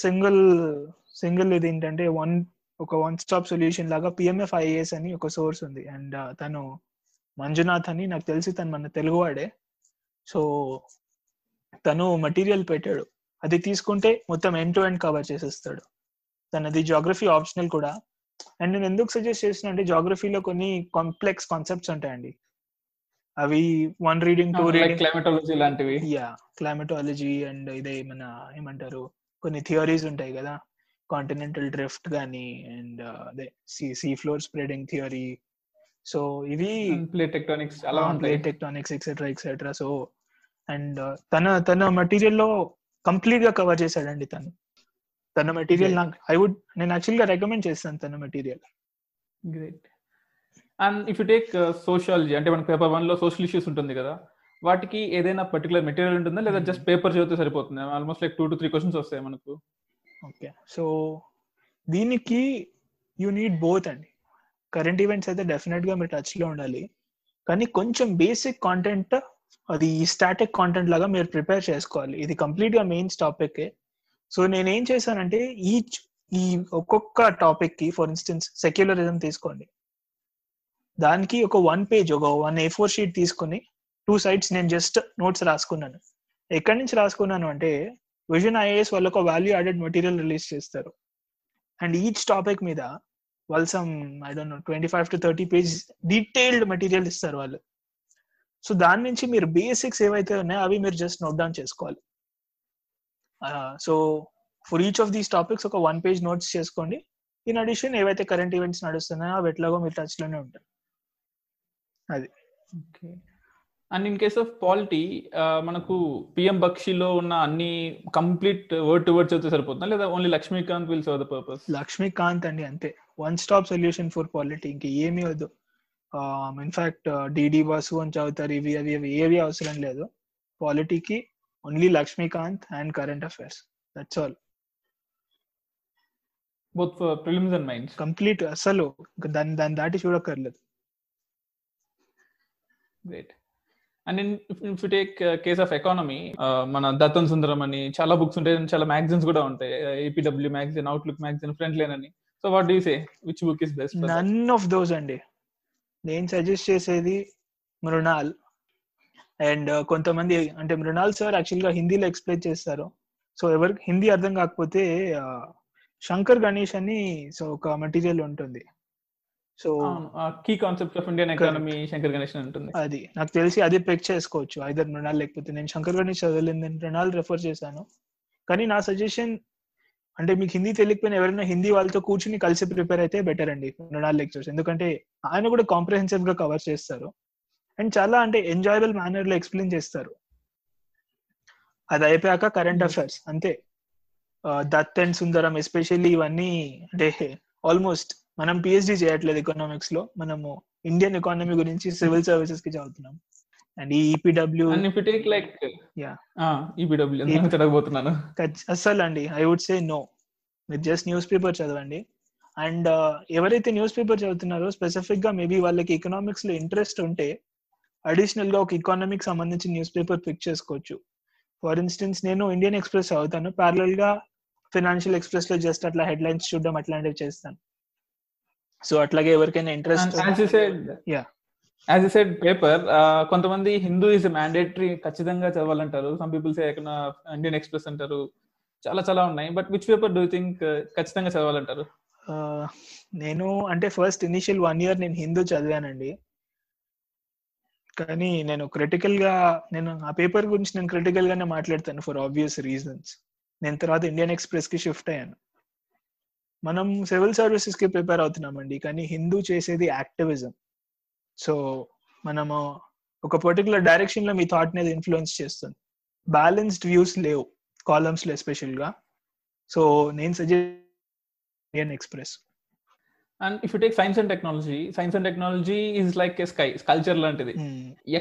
సింగిల్ ఇది ఏంటంటే వన్ స్టాప్ సొల్యూషన్ లాగా PMF IAS అని ఒక సోర్స్ ఉంది. అండ్ తను మంజునాథ్ అని, నాకు తెలిసి తను మన తెలుగువాడే. సో తను మెటీరియల్ పెట్టాడు, అది తీసుకుంటే మొత్తం ఎండ్ టు ఎండ్ కవర్ చేసేస్తాడు. తనది జియోగ్రఫీ ఆప్షనల్ కూడా. అండ్ నేను ఎందుకు సజెస్ట్ చేసిన అంటే జియోగ్రఫీలో కొన్ని కాంప్లెక్స్ కాన్సెప్ట్స్ ఉంటాయండి, అవి 1 reading, 2 reading, క్లైమటాలజీ లాంటివి, క్లైమటాలజీ అండ్ ఇదే మన ఏమంటారు కొన్ని థియరీస్ ఉంటాయి కదా, కాంటినెంటల్ డ్రిఫ్ట్ కానీ అండ్ అదే sea floor spreading theory, so ఇవి plate tectonics etcetera. So and తన మెటీరియల్ లో కంప్లీట్ గా కవర్ చేశాడండి తన మెటీరియల్. నాకు నేను యాక్చువల్ గా రికమెండ్ చేస్తాను తన material. Great. And if you take sociology అంటే మనకి పేపర్ 1 లో సోషల్ ఇష్యూస్ ఉంటుంది కదా, వాటికి ఏదైనా పర్టికులర్ మెటీరియల్ ఉంటుందా, లేదా జస్ట్ పేపర్ చదివితే సరిపోతుంది? ఆల్మోస్ట్ లైక్ 2 to 3 క్వశ్చన్స్ వస్తాయి మనకు. ఓకే, సో దీనికి యూ నీడ్ బోత్ అండి. కరెంట్ ఈవెంట్స్ అయితే డెఫినెట్ గా మీరు టచ్ లో ఉండాలి, కానీ కొంచెం బేసిక్ కాంటెంట్, అది స్టాటిక్ కాంటెంట్ లాగా మీరు ప్రిపేర్ చేసుకోవాలి. ఇది కంప్లీట్ గా మెయిన్స్ టాపిక్, సో నేనేం చేశానంటే ఈ ఒక్కొక్క టాపిక్ కి, ఫర్ ఇన్స్టెన్స్ సెక్యులరిజం తీసుకోండి, దానికి ఒక 1 పేజ్, ఒక 1A4 షీట్ తీసుకుని 2 సైడ్స్ నేను జస్ట్ నోట్స్ రాసుకున్నాను. ఎక్కడి నుంచి రాసుకున్నాను అంటే, విజన్ ఐఏఎస్ వాళ్ళు ఒక వాల్యూ యాడెడ్ మెటీరియల్ రిలీజ్ చేస్తారు, అండ్ ఈచ్ టాపిక్ మీద వాళ్ళు some I don't know 25 to 30 page detailed material ఇస్తారు వాళ్ళు. సో దాని నుంచి మీరు బేసిక్స్ ఏవైతే ఉన్నాయో అవి మీరు జస్ట్ నోట్ డౌన్ చేసుకోవాలి. So for each of these topics ఒక 1 పేజ్ నోట్స్ చేసుకోండి. ఇన్ అడిషన్ ఏవైతే కరెంట్ ఈవెంట్స్ నడుస్తున్నాయో అవి ఎట్లాగో మీరు టచ్ లోనే ఉంటారు. అది okay. And in case of polity మనకు పిఎం బక్షిలో ఉన్న అన్ని కంప్లీట్ వర్డ్ టు వర్డ్ చదివితే సరిపోతుందా, లేదా only Laxmikanth will serve the purpose? Laxmikanth అండి, అంతే. One stop solution for polity, ఇంక ఏమీ వద్దు. ఇన్ఫాక్ట్ డిడి వాసు అని చదువుతారు, ఇవి అవి అవి ఏవి అవసరం లేదు. పాలిటీకి only Laxmikanth and current affairs, that's all. Both for prelims and mains complete, అసలు దాన్ని దాటి చూడక్కర్లేదు. Great. And if you take case of economy, మన దత్తన్ సుందరం అని చాలా బుక్స్ ఉంటాయి, చాలా మ్యాగజైన్స్ కూడా ఉంటాయి, EPW magazine, outlook magazine, front line అని. So what do you say, which book is best? None of those అండి. నేను సజెస్ట్ చేసేది మృణాల్. అండ్ కొంతమంది అంటే మృణాల్ సార్ యాక్చువల్గా హిందీలో ఎక్స్ప్లెయిన్ చేస్తారు. సో ఎవరికి హిందీ అర్థం కాకపోతే శంకర్ గణేష్ అని సో ఒక మెటీరియల్ ఉంటుంది. So key concept of Indian economy Shankar Ganesh ఉంటుంది. అది నాకు తెలిసి అదే పిక్ చేసుకోవచ్చు, ఐదర్ మృణాల్ లేకపోతే. నేను శంకర్ గణేష్ చదవలేదు, మృణాల్ రెఫర్ చేశాను. కానీ నా సజెషన్ అంటే మీకు హిందీ తెలియకపోయినా ఎవరైనా హిందీ వాళ్ళతో కూర్చుని కలిసి ప్రిపేర్ అయితే బెటర్ అండి మృణాల్ లెక్చర్స్. ఎందుకంటే ఆయన కూడా కాంప్రహెన్సివ్ గా కవర్ చేస్తారు అండ్ చాలా అంటే ఎంజాయబుల్ మేనర్ లో ఎక్స్ప్లెయిన్ చేస్తారు. అది అయిపోయాక కరెంట్ అఫైర్స్, అంతే. దత్ అండ్ సుందరం ఎస్పెషల్లీ, ఇవన్నీ అంటే ఆల్మోస్ట్ మనం పిహెచ్డి చేయట్లేదు ఎకనామిక్స్ లో, మనము ఇండియన్ ఎకానమీ గురించి సివిల్ సర్వీసెస్ కి చదువుతున్నాం. అండ్ ఈ ఈపీడబ్ల్యూ చదవబోతున్నాను అస్సలు అండి, ఐ వుడ్ సే నో. మీరు జస్ట్ న్యూస్ పేపర్ చదవండి. అండ్ ఎవరైతే న్యూస్ పేపర్ చదువుతున్నారో స్పెసిఫిక్ గా మేబీ వాళ్ళకి ఎకనామిక్స్ లో ఇంట్రెస్ట్ ఉంటే అడిషనల్ గా ఒక ఎకనామిక్ సంబంధించి న్యూస్ పేపర్ పిక్ చేసుకోవచ్చు. ఫర్ ఇన్స్టెన్స్ నేను ఇండియన్ ఎక్స్ప్రెస్ చదువుతాను, ప్యారలల్ గా ఫైనాన్షియల్ ఎక్స్ప్రెస్ లో జస్ట్ అట్లా హెడ్ లైన్స్ చూడడం అట్లాంటివి చేస్తాను. సో అట్లాగే ఎవరికైనా interest, as you said paper, కొంతమంది హిందూ ఇస్ మ్యాండేటరీ ఖచ్చితంగా చదవాలంటారు, some people say Indian express అంటారు, చాలా చాలా ఉన్నాయి. But which paper do you think ఖచ్చితంగా చదవాలంటారు? నేను అంటే ఫస్ట్ ఇనిషియల్ 1 year నేను హిందూ చదివానండి. కానీ నేను క్రిటికల్ గా నేను ఆ పేపర్ గురించి నేను క్రిటికల్ గానే మాట్లాడతాను ఫర్ ఆబ్వియస్ రీజన్స్. నేను తర్వాత ఇండియన్ ఎక్స్ప్రెస్ కి షిఫ్ట్ అయ్యాను. మనం సివిల్ సర్వీసెస్ కి ప్రిపేర్ అవుతున్నామండి, కానీ హిందూ చేసేది యాక్టివిజం. సో మనము ఒక పర్టికులర్ డైరెక్షన్ లో మీ థాట్ అనేది ఇన్ఫ్లుయెన్స్ చేస్తుంది. బ్యాలెన్స్డ్ వ్యూస్ లేవు కాలమ్స్ లో ఎస్పెషల్ గా. సో నేను suggest express. And if you take science and technology, science and technology is like a sky culture లాంటిది.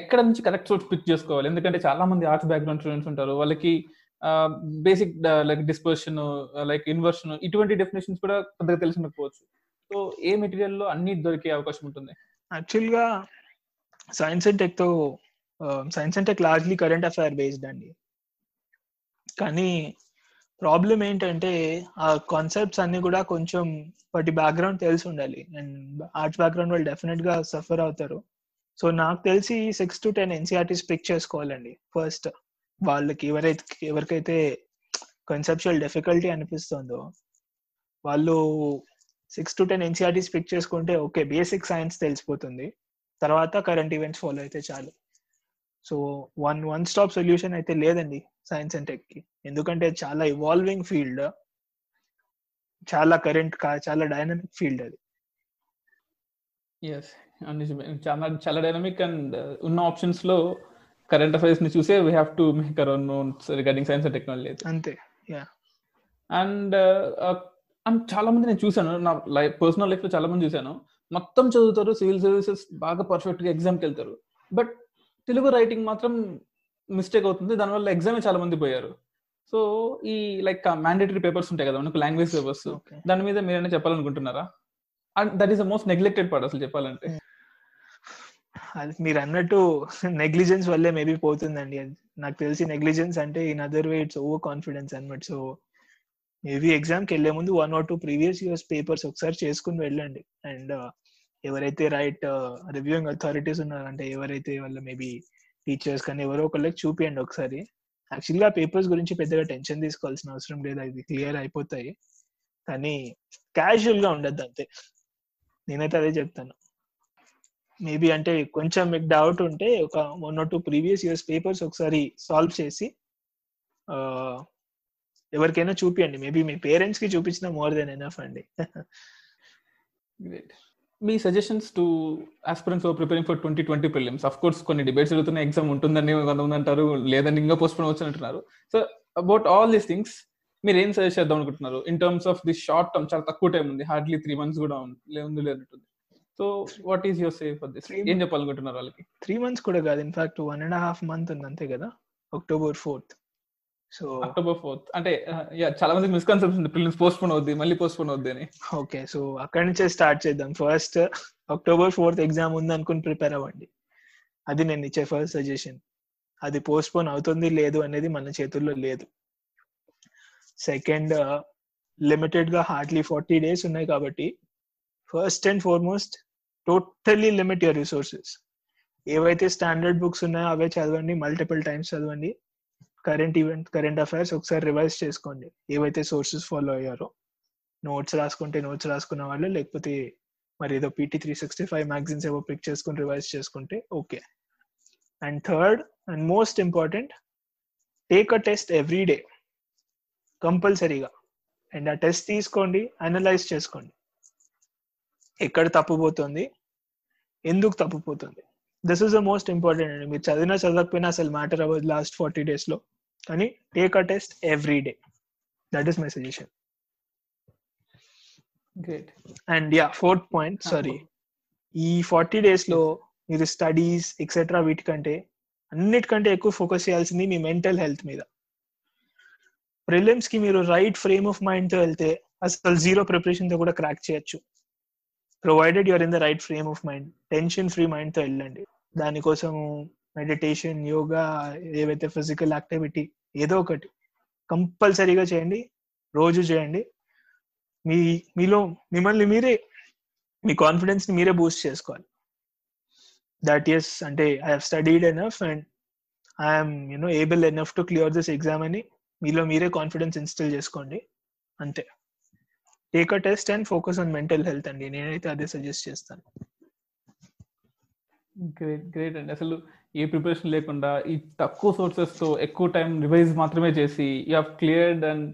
ఎక్కడ నుంచి కరెక్ట్ సోర్స్ పిక్ చేసుకోవాలి? ఎందుకంటే చాలా మంది ఆర్ట్స్ బ్యాక్గ్రౌండ్ స్టూడెంట్స్ ఉంటారు, వాళ్ళకి basic like dispersion, like inversion, ఇటువంటి డెఫినేషన్స్ కూడా పెద్దగా తెలిసి ఉండకపోవచ్చు. సో ఏ మెటీరియల్ లో అన్ని దొరికే అవకాశం ఉంటుంది? యాక్చువల్ గా సైన్స్ అండ్ టెక్ తో, science and tech largely current affair based అండి. కానీ ప్రాబ్లం ఏంటంటే ఆ కాన్సెప్ట్స్ అన్ని కూడా కొంచెం వాటి బ్యాక్గ్రౌండ్ తెలిసి ఉండాలి. అండ్ ఆర్ట్స్ బ్యాక్గ్రౌండ్ వాళ్ళు డెఫినెట్ గా సఫర్ అవుతారు. సో నాకు తెలిసి 6 to 10 ఎన్సీఆర్టీస్ పిక్ చేసుకోవాలండి ఫస్ట్. వాళ్ళకి ఎవరికైతే కన్సెప్చువల్ డిఫికల్టీ అనిపిస్తుందో వాళ్ళు 6 to 10 ఎన్సీఆర్టీస్ పిక్ చేసుకుంటే ఓకే, బేసిక్ సైన్స్ తెలిసిపోతుంది. తర్వాత కరెంట్ ఈవెంట్స్ ఫాలో అయితే చాలు. సో వన్ స్టాప్ సొల్యూషన్ అయితే లేదండి సైన్స్ అండ్ టెక్కి, ఎందుకంటే చాలా ఇవాల్వింగ్ ఫీల్డ్, చాలా కరెంట్, చాలా డైనమిక్ ఫీల్డ్ అది. yes, చాలా చాలా డైనమిక్. అండ్ ఉన్న ఆప్షన్స్ లో కరెంట్ అఫైర్స్ ని చూసే we have to make our own notes regarding science and technology, అంతే. అండ్ చాలా మంది నేను చూసాను నా లైఫ్, పర్సనల్ లైఫ్ లో చాలా మంది చూసాను, మొత్తం చదువుతారు, సివిల్ సర్వీసెస్ బాగా పర్ఫెక్ట్ గా ఎగ్జామ్కి వెళ్తారు, బట్ తెలుగు రైటింగ్ మాత్రం మిస్టేక్ అవుతుంది, దానివల్ల ఎగ్జామ్ చాలా మంది పోయారు. సో ఈ లైక్ మ్యాండేటరీ పేపర్స్ ఉంటాయి కదా మనకు, లాంగ్వేజ్ పేపర్స్, దాని మీద మీరైనా చెప్పాలనుకుంటున్నారా? And that is the most neglected part అసలు చెప్పాలంటే. అది మీరు అన్నట్టు నెగ్లిజెన్స్ వల్లే మేబీ పోతుందండి. నాకు తెలిసి నెగ్లిజెన్స్ అంటే in other way it's over confidence అన్నమాట. సో మేబీ ఎగ్జామ్కి వెళ్ళే ముందు 1 or 2 ప్రీవియస్ ఇయర్స్ పేపర్స్ ఒకసారి చేసుకుని వెళ్ళండి. అండ్ ఎవరైతే రైట్ రివ్యూయింగ్ అథారిటీస్ ఉన్నారంటే ఎవరైతే వాళ్ళ మేబీ టీచర్స్ కానీ ఎవరో ఒకళ్ళకి చూపియండి ఒకసారి. యాక్చువల్గా పేపర్స్ గురించి పెద్దగా టెన్షన్ తీసుకోవాల్సిన అవసరం లేదు, అది క్లియర్ అయిపోతాయి. కానీ క్యాజువల్గా ఉండద్దు, అంతే. నేనైతే అదే చెప్తాను. మేబీ అంటే కొంచెం మీకు డౌట్ ఉంటే ఒక 1 or 2 ప్రీవియస్ ఇయర్స్ పేపర్స్ ఒకసారి సాల్వ్ చేసి ఎవరికైనా చూపియండి. మేబీ మీ పేరెంట్స్కి చూపించిన మోర్ దెన్ ఎనఫ్ అండి. గ్రేట్. మీ suggestions to aspirants are preparing for 2020 prelims? Of course కొన్ని డిబేట్స్ జరుగుతున్నాయి, ఎగ్జామ్ ఉంటుందని కొంతమంది అంటారు, లేదని ఇంకా పోస్ట్పోన్ అవచ్చు అంటున్నారు. So about all these things మీరు ఏం సజెస్ట్ చేద్దాం అనుకుంటున్నారు in terms of the short term? చాలా తక్కువ టైం ఉంది, హార్డ్లీ 3 months కూడా లేదంటుంది. So what is your say for this? ఏం చెప్పాలనుకుంటున్నారు వాళ్ళకి? 3 months కూడా కాదు, ఇన్ఫాక్ట్ 1.5 month ఉంది అంతే కదా, October 4th. So October 4th అంటే చాలా మంది మిస్కన్సెప్షన్, ప్రిలిమ్స్ పోస్ట్పోన్ అవుద్ది, మళ్ళీ పోస్ట్పోన్ అవుద్ది అని. ఓకే, సో అక్కడి నుంచే స్టార్ట్ చేద్దాం. ఫస్ట్ October 4th ఎగ్జామ్ ఉంది అనుకుని ప్రిపేర్ అవ్వండి, అది నేను ఇచ్చే ఫస్ట్ సజెషన్. అది పోస్ట్పోన్ అవుతుంది లేదు అనేది మన చేతుల్లో లేదు. సెకండ్, లిమిటెడ్ గా హార్డ్లీ 40 days ఉన్నాయి కాబట్టి first and foremost totally limit your resources. ఏవైతే స్టాండర్డ్ బుక్స్ ఉన్నాయో అవే చదవండి, మల్టిపుల్ టైమ్స్ చదవండి. కరెంట్ ఈవెంట్, కరెంట్ అఫైర్స్ ఒకసారి రివైజ్ చేసుకోండి, ఏవైతే సోర్సెస్ ఫాలో అయ్యారో. నోట్స్ రాసుకుంటే నోట్స్ రాసుకున్న వాళ్ళు, లేకపోతే మరి ఏదో PT 365 మ్యాగజైన్స్ ఏవో పిక్ చేసుకుని రివైజ్ చేసుకుంటే okay. And third and most important, take a test every day కంపల్సరీగా. అండ్ ఆ టెస్ట్ తీసుకోండి, అనలైజ్ చేసుకోండి, ఎక్కడ తప్పుపోతుంది, ఎందుకు తప్పుపోతుంది. This is the most important అండి. మీరు చదివినా చదవకపోయినా అసలు మ్యాటర్ అవ్వదు లాస్ట్ 40 days. కానీ take a test every day, that is my suggestion. Great. And yeah, fourth point, sorry, ఈ 40 days మీరు స్టడీస్ ఎక్సెట్రా వీటికంటే అన్నిటికంటే ఎక్కువ ఫోకస్ చేయాల్సింది మీ మెంటల్ హెల్త్ మీద. ప్రిలిమ్స్ కి మీరు రైట్ ఫ్రేమ్ ఆఫ్ మైండ్ తో వెళ్తే అసలు జీరో ప్రిపరేషన్ తో కూడా క్రాక్ చేయొచ్చు, provided you're in the right frame of mind. Tension free mind తో వెళ్ళండి. దానికోసం మెడిటేషన్, యోగా, ఏవైతే ఫిజికల్ యాక్టివిటీ ఏదో ఒకటి కంపల్సరీగా చేయండి, రోజు చేయండి. మీలో మిమ్మల్ని మీరే, మీ కాన్ఫిడెన్స్ ని మీరే బూస్ట్ చేసుకోవాలి. దట్ ఈస్ అంటే I have studied enough and I'm you know able enough to clear this exam అని మీలో మీరే కాన్ఫిడెన్స్ ఇన్స్టిల్ చేసుకోండి, అంతే. Take a test and focus on mental health అండి, నేనైతే అదే సజెస్ట్ చేస్తాను. గ్రేట్, గ్రేట్ అండి. అసలు ఏ ప్రిపరేషన్ లేకుండా ఈ తక్కువ సోర్సెస్ తో ఎక్కువ టైం రివైజ్ మాత్రమే చేసి you have cleared and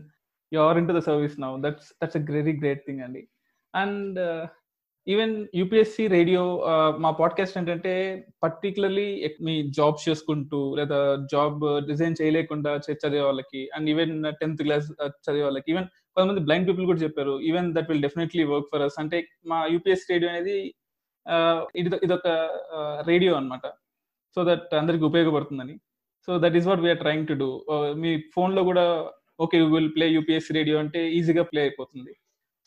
you are into the service now. That's a very great thing అండి. అండ్ ఈవెన్ యూపీఎస్సీ రేడియో మా పాడ్కాస్ట్ ఏంటంటే పర్టికులర్లీ మీ జాబ్స్ చేసుకుంటూ లేదా జాబ్ డిజైన్ చేయలేకుండా చదివే వాళ్ళకి, అండ్ ఈవెన్ 10th class చదివే వాళ్ళకి, ఈవెన్ కొంతమంది బ్లైండ్ పీపుల్ కూడా చెప్పారు even that will definitely work for us. అంటే మా యూపీఎస్సీ రేడియో అనేది ఇదొక రేడియో అన్నమాట, సో దట్ అందరికి ఉపయోగపడుతుందని. So that is what we're trying to do. మీ ఫోన్లో కూడా okay will play UPSC radio అంటే ఈజీగా ప్లే అయిపోతుంది.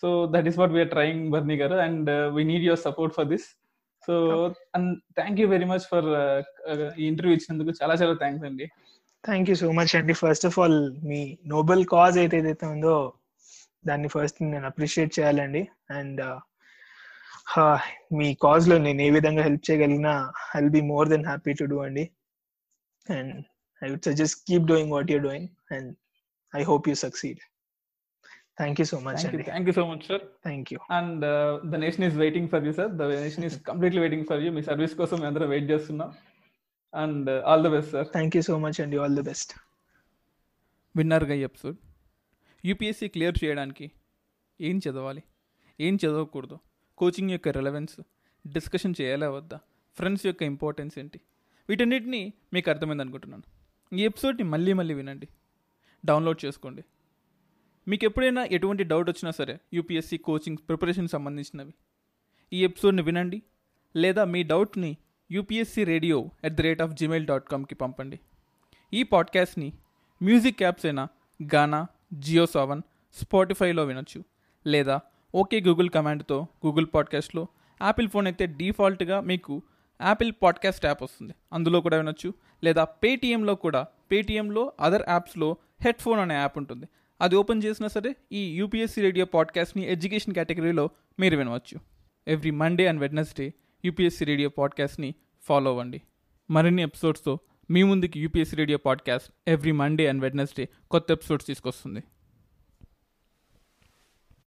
So that is what we're trying, బర్నీ గారు, and we need your support for this. So and thank you very much for ఈ interview ఇచ్చినందుకు, చాలా చాలా థ్యాంక్స్ అండి. థ్యాంక్ యూ సో మచ్ అండి. ఫస్ట్ ఆఫ్ ఆల్ మీ నోబెల్ కాజ్ ఏదైతే ఉందో దాన్ని ఫస్ట్ నేను అప్రిషియేట్ చేయాలండి. అండ్ మీ కాజ్ లో నేను ఏ విధంగా హెల్ప్ చేయగలిగినా I will be more than happy to do అండి. And I would suggest keep doing what you're doing and I hope you succeed. Thank you so much. Thank you so much, sir. Thank you. And the nation is waiting for you, sir. The nation is completely waiting for you. మీ service కోసం అందరూ wait చేస్తున్నాం. And all the best, sir. Thank you so much and all the best. Winner గా episode. UPSC clear చేయడానికి ఏం చదవాలి, ఏం చదవకూడదు, కోచింగ్ యొక్క రెలవెన్స్, డిస్కషన్ చేయాలా వద్దా, ఫ్రెండ్స్ యొక్క ఇంపార్టెన్స్ ఏంటి, వీటన్నిటిని మీకు అర్థమైంది అనుకుంటున్నాను. ఈ ఎపిసోడ్ని మళ్ళీ మళ్ళీ వినండి, డౌన్లోడ్ చేసుకోండి. మీకు ఎప్పుడైనా ఎటువంటి డౌట్ వచ్చినా సరే యూపీఎస్సీ కోచింగ్ ప్రిపరేషన్ సంబంధించినవి ఈ ఎపిసోడ్ని వినండి, లేదా మీ డౌట్ని upscradio@gmail.com పంపండి. ఈ పాడ్కాస్ట్ని మ్యూజిక్ యాప్స్ అయిన గానా, JioSaavn, స్పాటిఫైలో వినొచ్చు, లేదా ఓకే గూగుల్ కమాండ్తో గూగుల్ పాడ్కాస్ట్లో. యాపిల్ ఫోన్ అయితే డిఫాల్ట్గా మీకు యాపిల్ పాడ్కాస్ట్ యాప్ వస్తుంది, అందులో కూడా వినొచ్చు, లేదా పేటీఎంలో కూడా. పేటీఎంలో అదర్ యాప్స్లో హెడ్ ఫోన్ అనే యాప్ ఉంటుంది, అది ఓపెన్ చేసినా సరే ఈ యూపీఎస్సీ రేడియో పాడ్కాస్ట్ని ఎడ్యుకేషన్ కేటగిరీలో మీరు వినవచ్చు. Every Monday and Wednesday UPSC radio పాడ్కాస్ట్ని ఫాలో అవ్వండి. మరిన్ని ఎపిసోడ్స్తో మీ ముందుకి UPSC radio podcast every Monday and Wednesday కొత్త ఎపిసోడ్స్ తీసుకొస్తుంది.